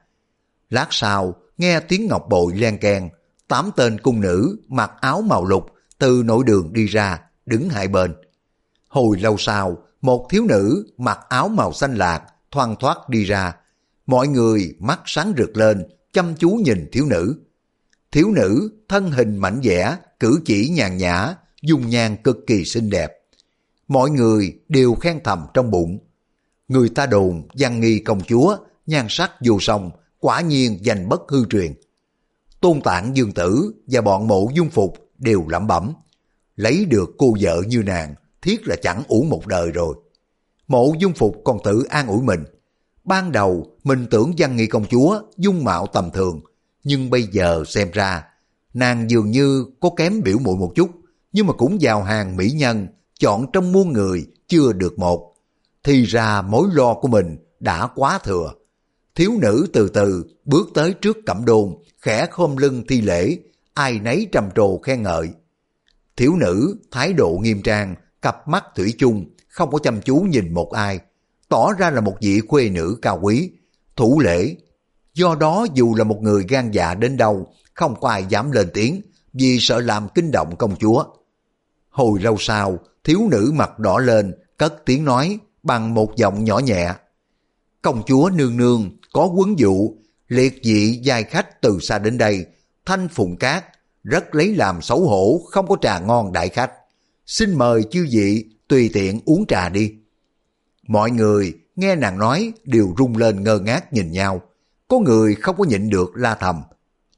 Lát sau nghe tiếng ngọc bội len keng, tám tên cung nữ mặc áo màu lục từ nội đường đi ra, đứng hai bên. Hồi lâu sau, một thiếu nữ mặc áo màu xanh lạc thoăn thoắt đi ra. Mọi người mắt sáng rực lên, chăm chú nhìn thiếu nữ. Thiếu nữ thân hình mảnh dẻ, cử chỉ nhàn nhã, dung nhan cực kỳ xinh đẹp. Mọi người đều khen thầm trong bụng: người ta đồn Giang Nghi công chúa nhan sắc vô song, quả nhiên danh bất hư truyền. Tôn Tản Dương Tử và bọn Mộ Dung Phục đều lẩm bẩm: lấy được cô vợ như nàng, thiết là chẳng uổng một đời rồi. Mộ Dung Phục còn tự an ủi mình: ban đầu mình tưởng Giang Nghi công chúa dung mạo tầm thường, nhưng bây giờ xem ra, nàng dường như có kém biểu muội một chút, nhưng mà cũng vào hàng mỹ nhân, chọn trong muôn người chưa được một. Thì ra mối lo của mình đã quá thừa. Thiếu nữ từ từ bước tới trước cẩm đôn, khẽ khom lưng thi lễ, ai nấy trầm trồ khen ngợi. Thiếu nữ thái độ nghiêm trang, cặp mắt thủy chung, không có chăm chú nhìn một ai, tỏ ra là một vị khuê nữ cao quý, thủ lễ. Do đó dù là một người gan dạ đến đâu, không có ai dám lên tiếng, vì sợ làm kinh động công chúa. Hồi lâu sau, thiếu nữ mặt đỏ lên, cất tiếng nói, bằng một giọng nhỏ nhẹ. Công chúa nương nương có quấn dụ, liệt dị giai khách từ xa đến đây, Thanh Phụng Cát, rất lấy làm xấu hổ không có trà ngon đại khách. Xin mời chư vị tùy tiện uống trà đi. Mọi người nghe nàng nói đều rung lên ngơ ngác nhìn nhau. Có người không có nhịn được la thầm.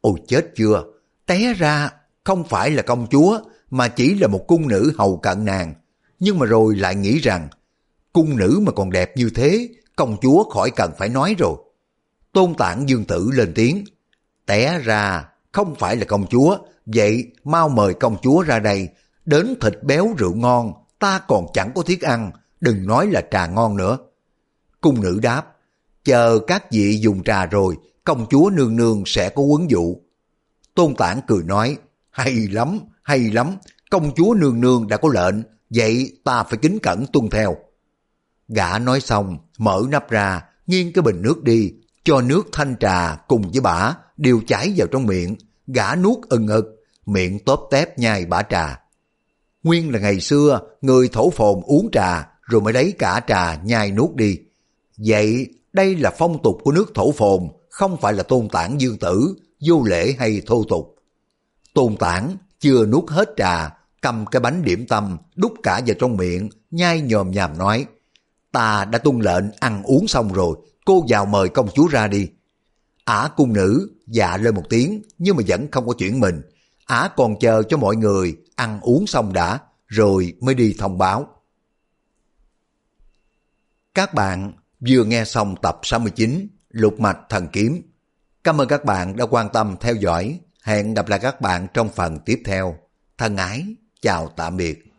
Ôi chết chưa, té ra không phải là công chúa mà chỉ là một cung nữ hầu cận nàng. Nhưng mà rồi lại nghĩ rằng cung nữ mà còn đẹp như thế, công chúa khỏi cần phải nói rồi. Tôn Tản Dương Tử lên tiếng. Té ra không phải là công chúa, vậy mau mời công chúa ra đây. Đến thịt béo rượu ngon, ta còn chẳng có thiết ăn, đừng nói là trà ngon nữa. Cung nữ đáp, chờ các vị dùng trà rồi, công chúa nương nương sẽ có huấn dụ. Tôn Tản cười nói, hay lắm, hay lắm, công chúa nương nương đã có lệnh, vậy ta phải kính cẩn tuân theo. Gã nói xong, mở nắp ra, nghiêng cái bình nước đi, cho nước thanh trà cùng với bã đều chảy vào trong miệng, gã nuốt ừng ực, miệng tóp tép nhai bã trà. Nguyên là ngày xưa, người Thổ Phồn uống trà, rồi mới lấy cả trà nhai nuốt đi. Vậy, đây là phong tục của nước Thổ Phồn, không phải là Tôn Tản Dương Tử, vô lễ hay thô tục. Tôn Tản chưa nuốt hết trà, cầm cái bánh điểm tâm, đút cả vào trong miệng, nhai nhòm nhòm nói, ta đã tuân lệnh ăn uống xong rồi, cô vào mời công chúa ra đi. Ả cung nữ dạ lên một tiếng, nhưng mà vẫn không có chuyển mình. Ả còn chờ cho mọi người ăn uống xong đã, rồi mới đi thông báo. Các bạn vừa nghe xong tập sáu mươi chín Lục Mạch Thần Kiếm. Cảm ơn các bạn đã quan tâm theo dõi. Hẹn gặp lại các bạn trong phần tiếp theo. Thân ái, chào tạm biệt.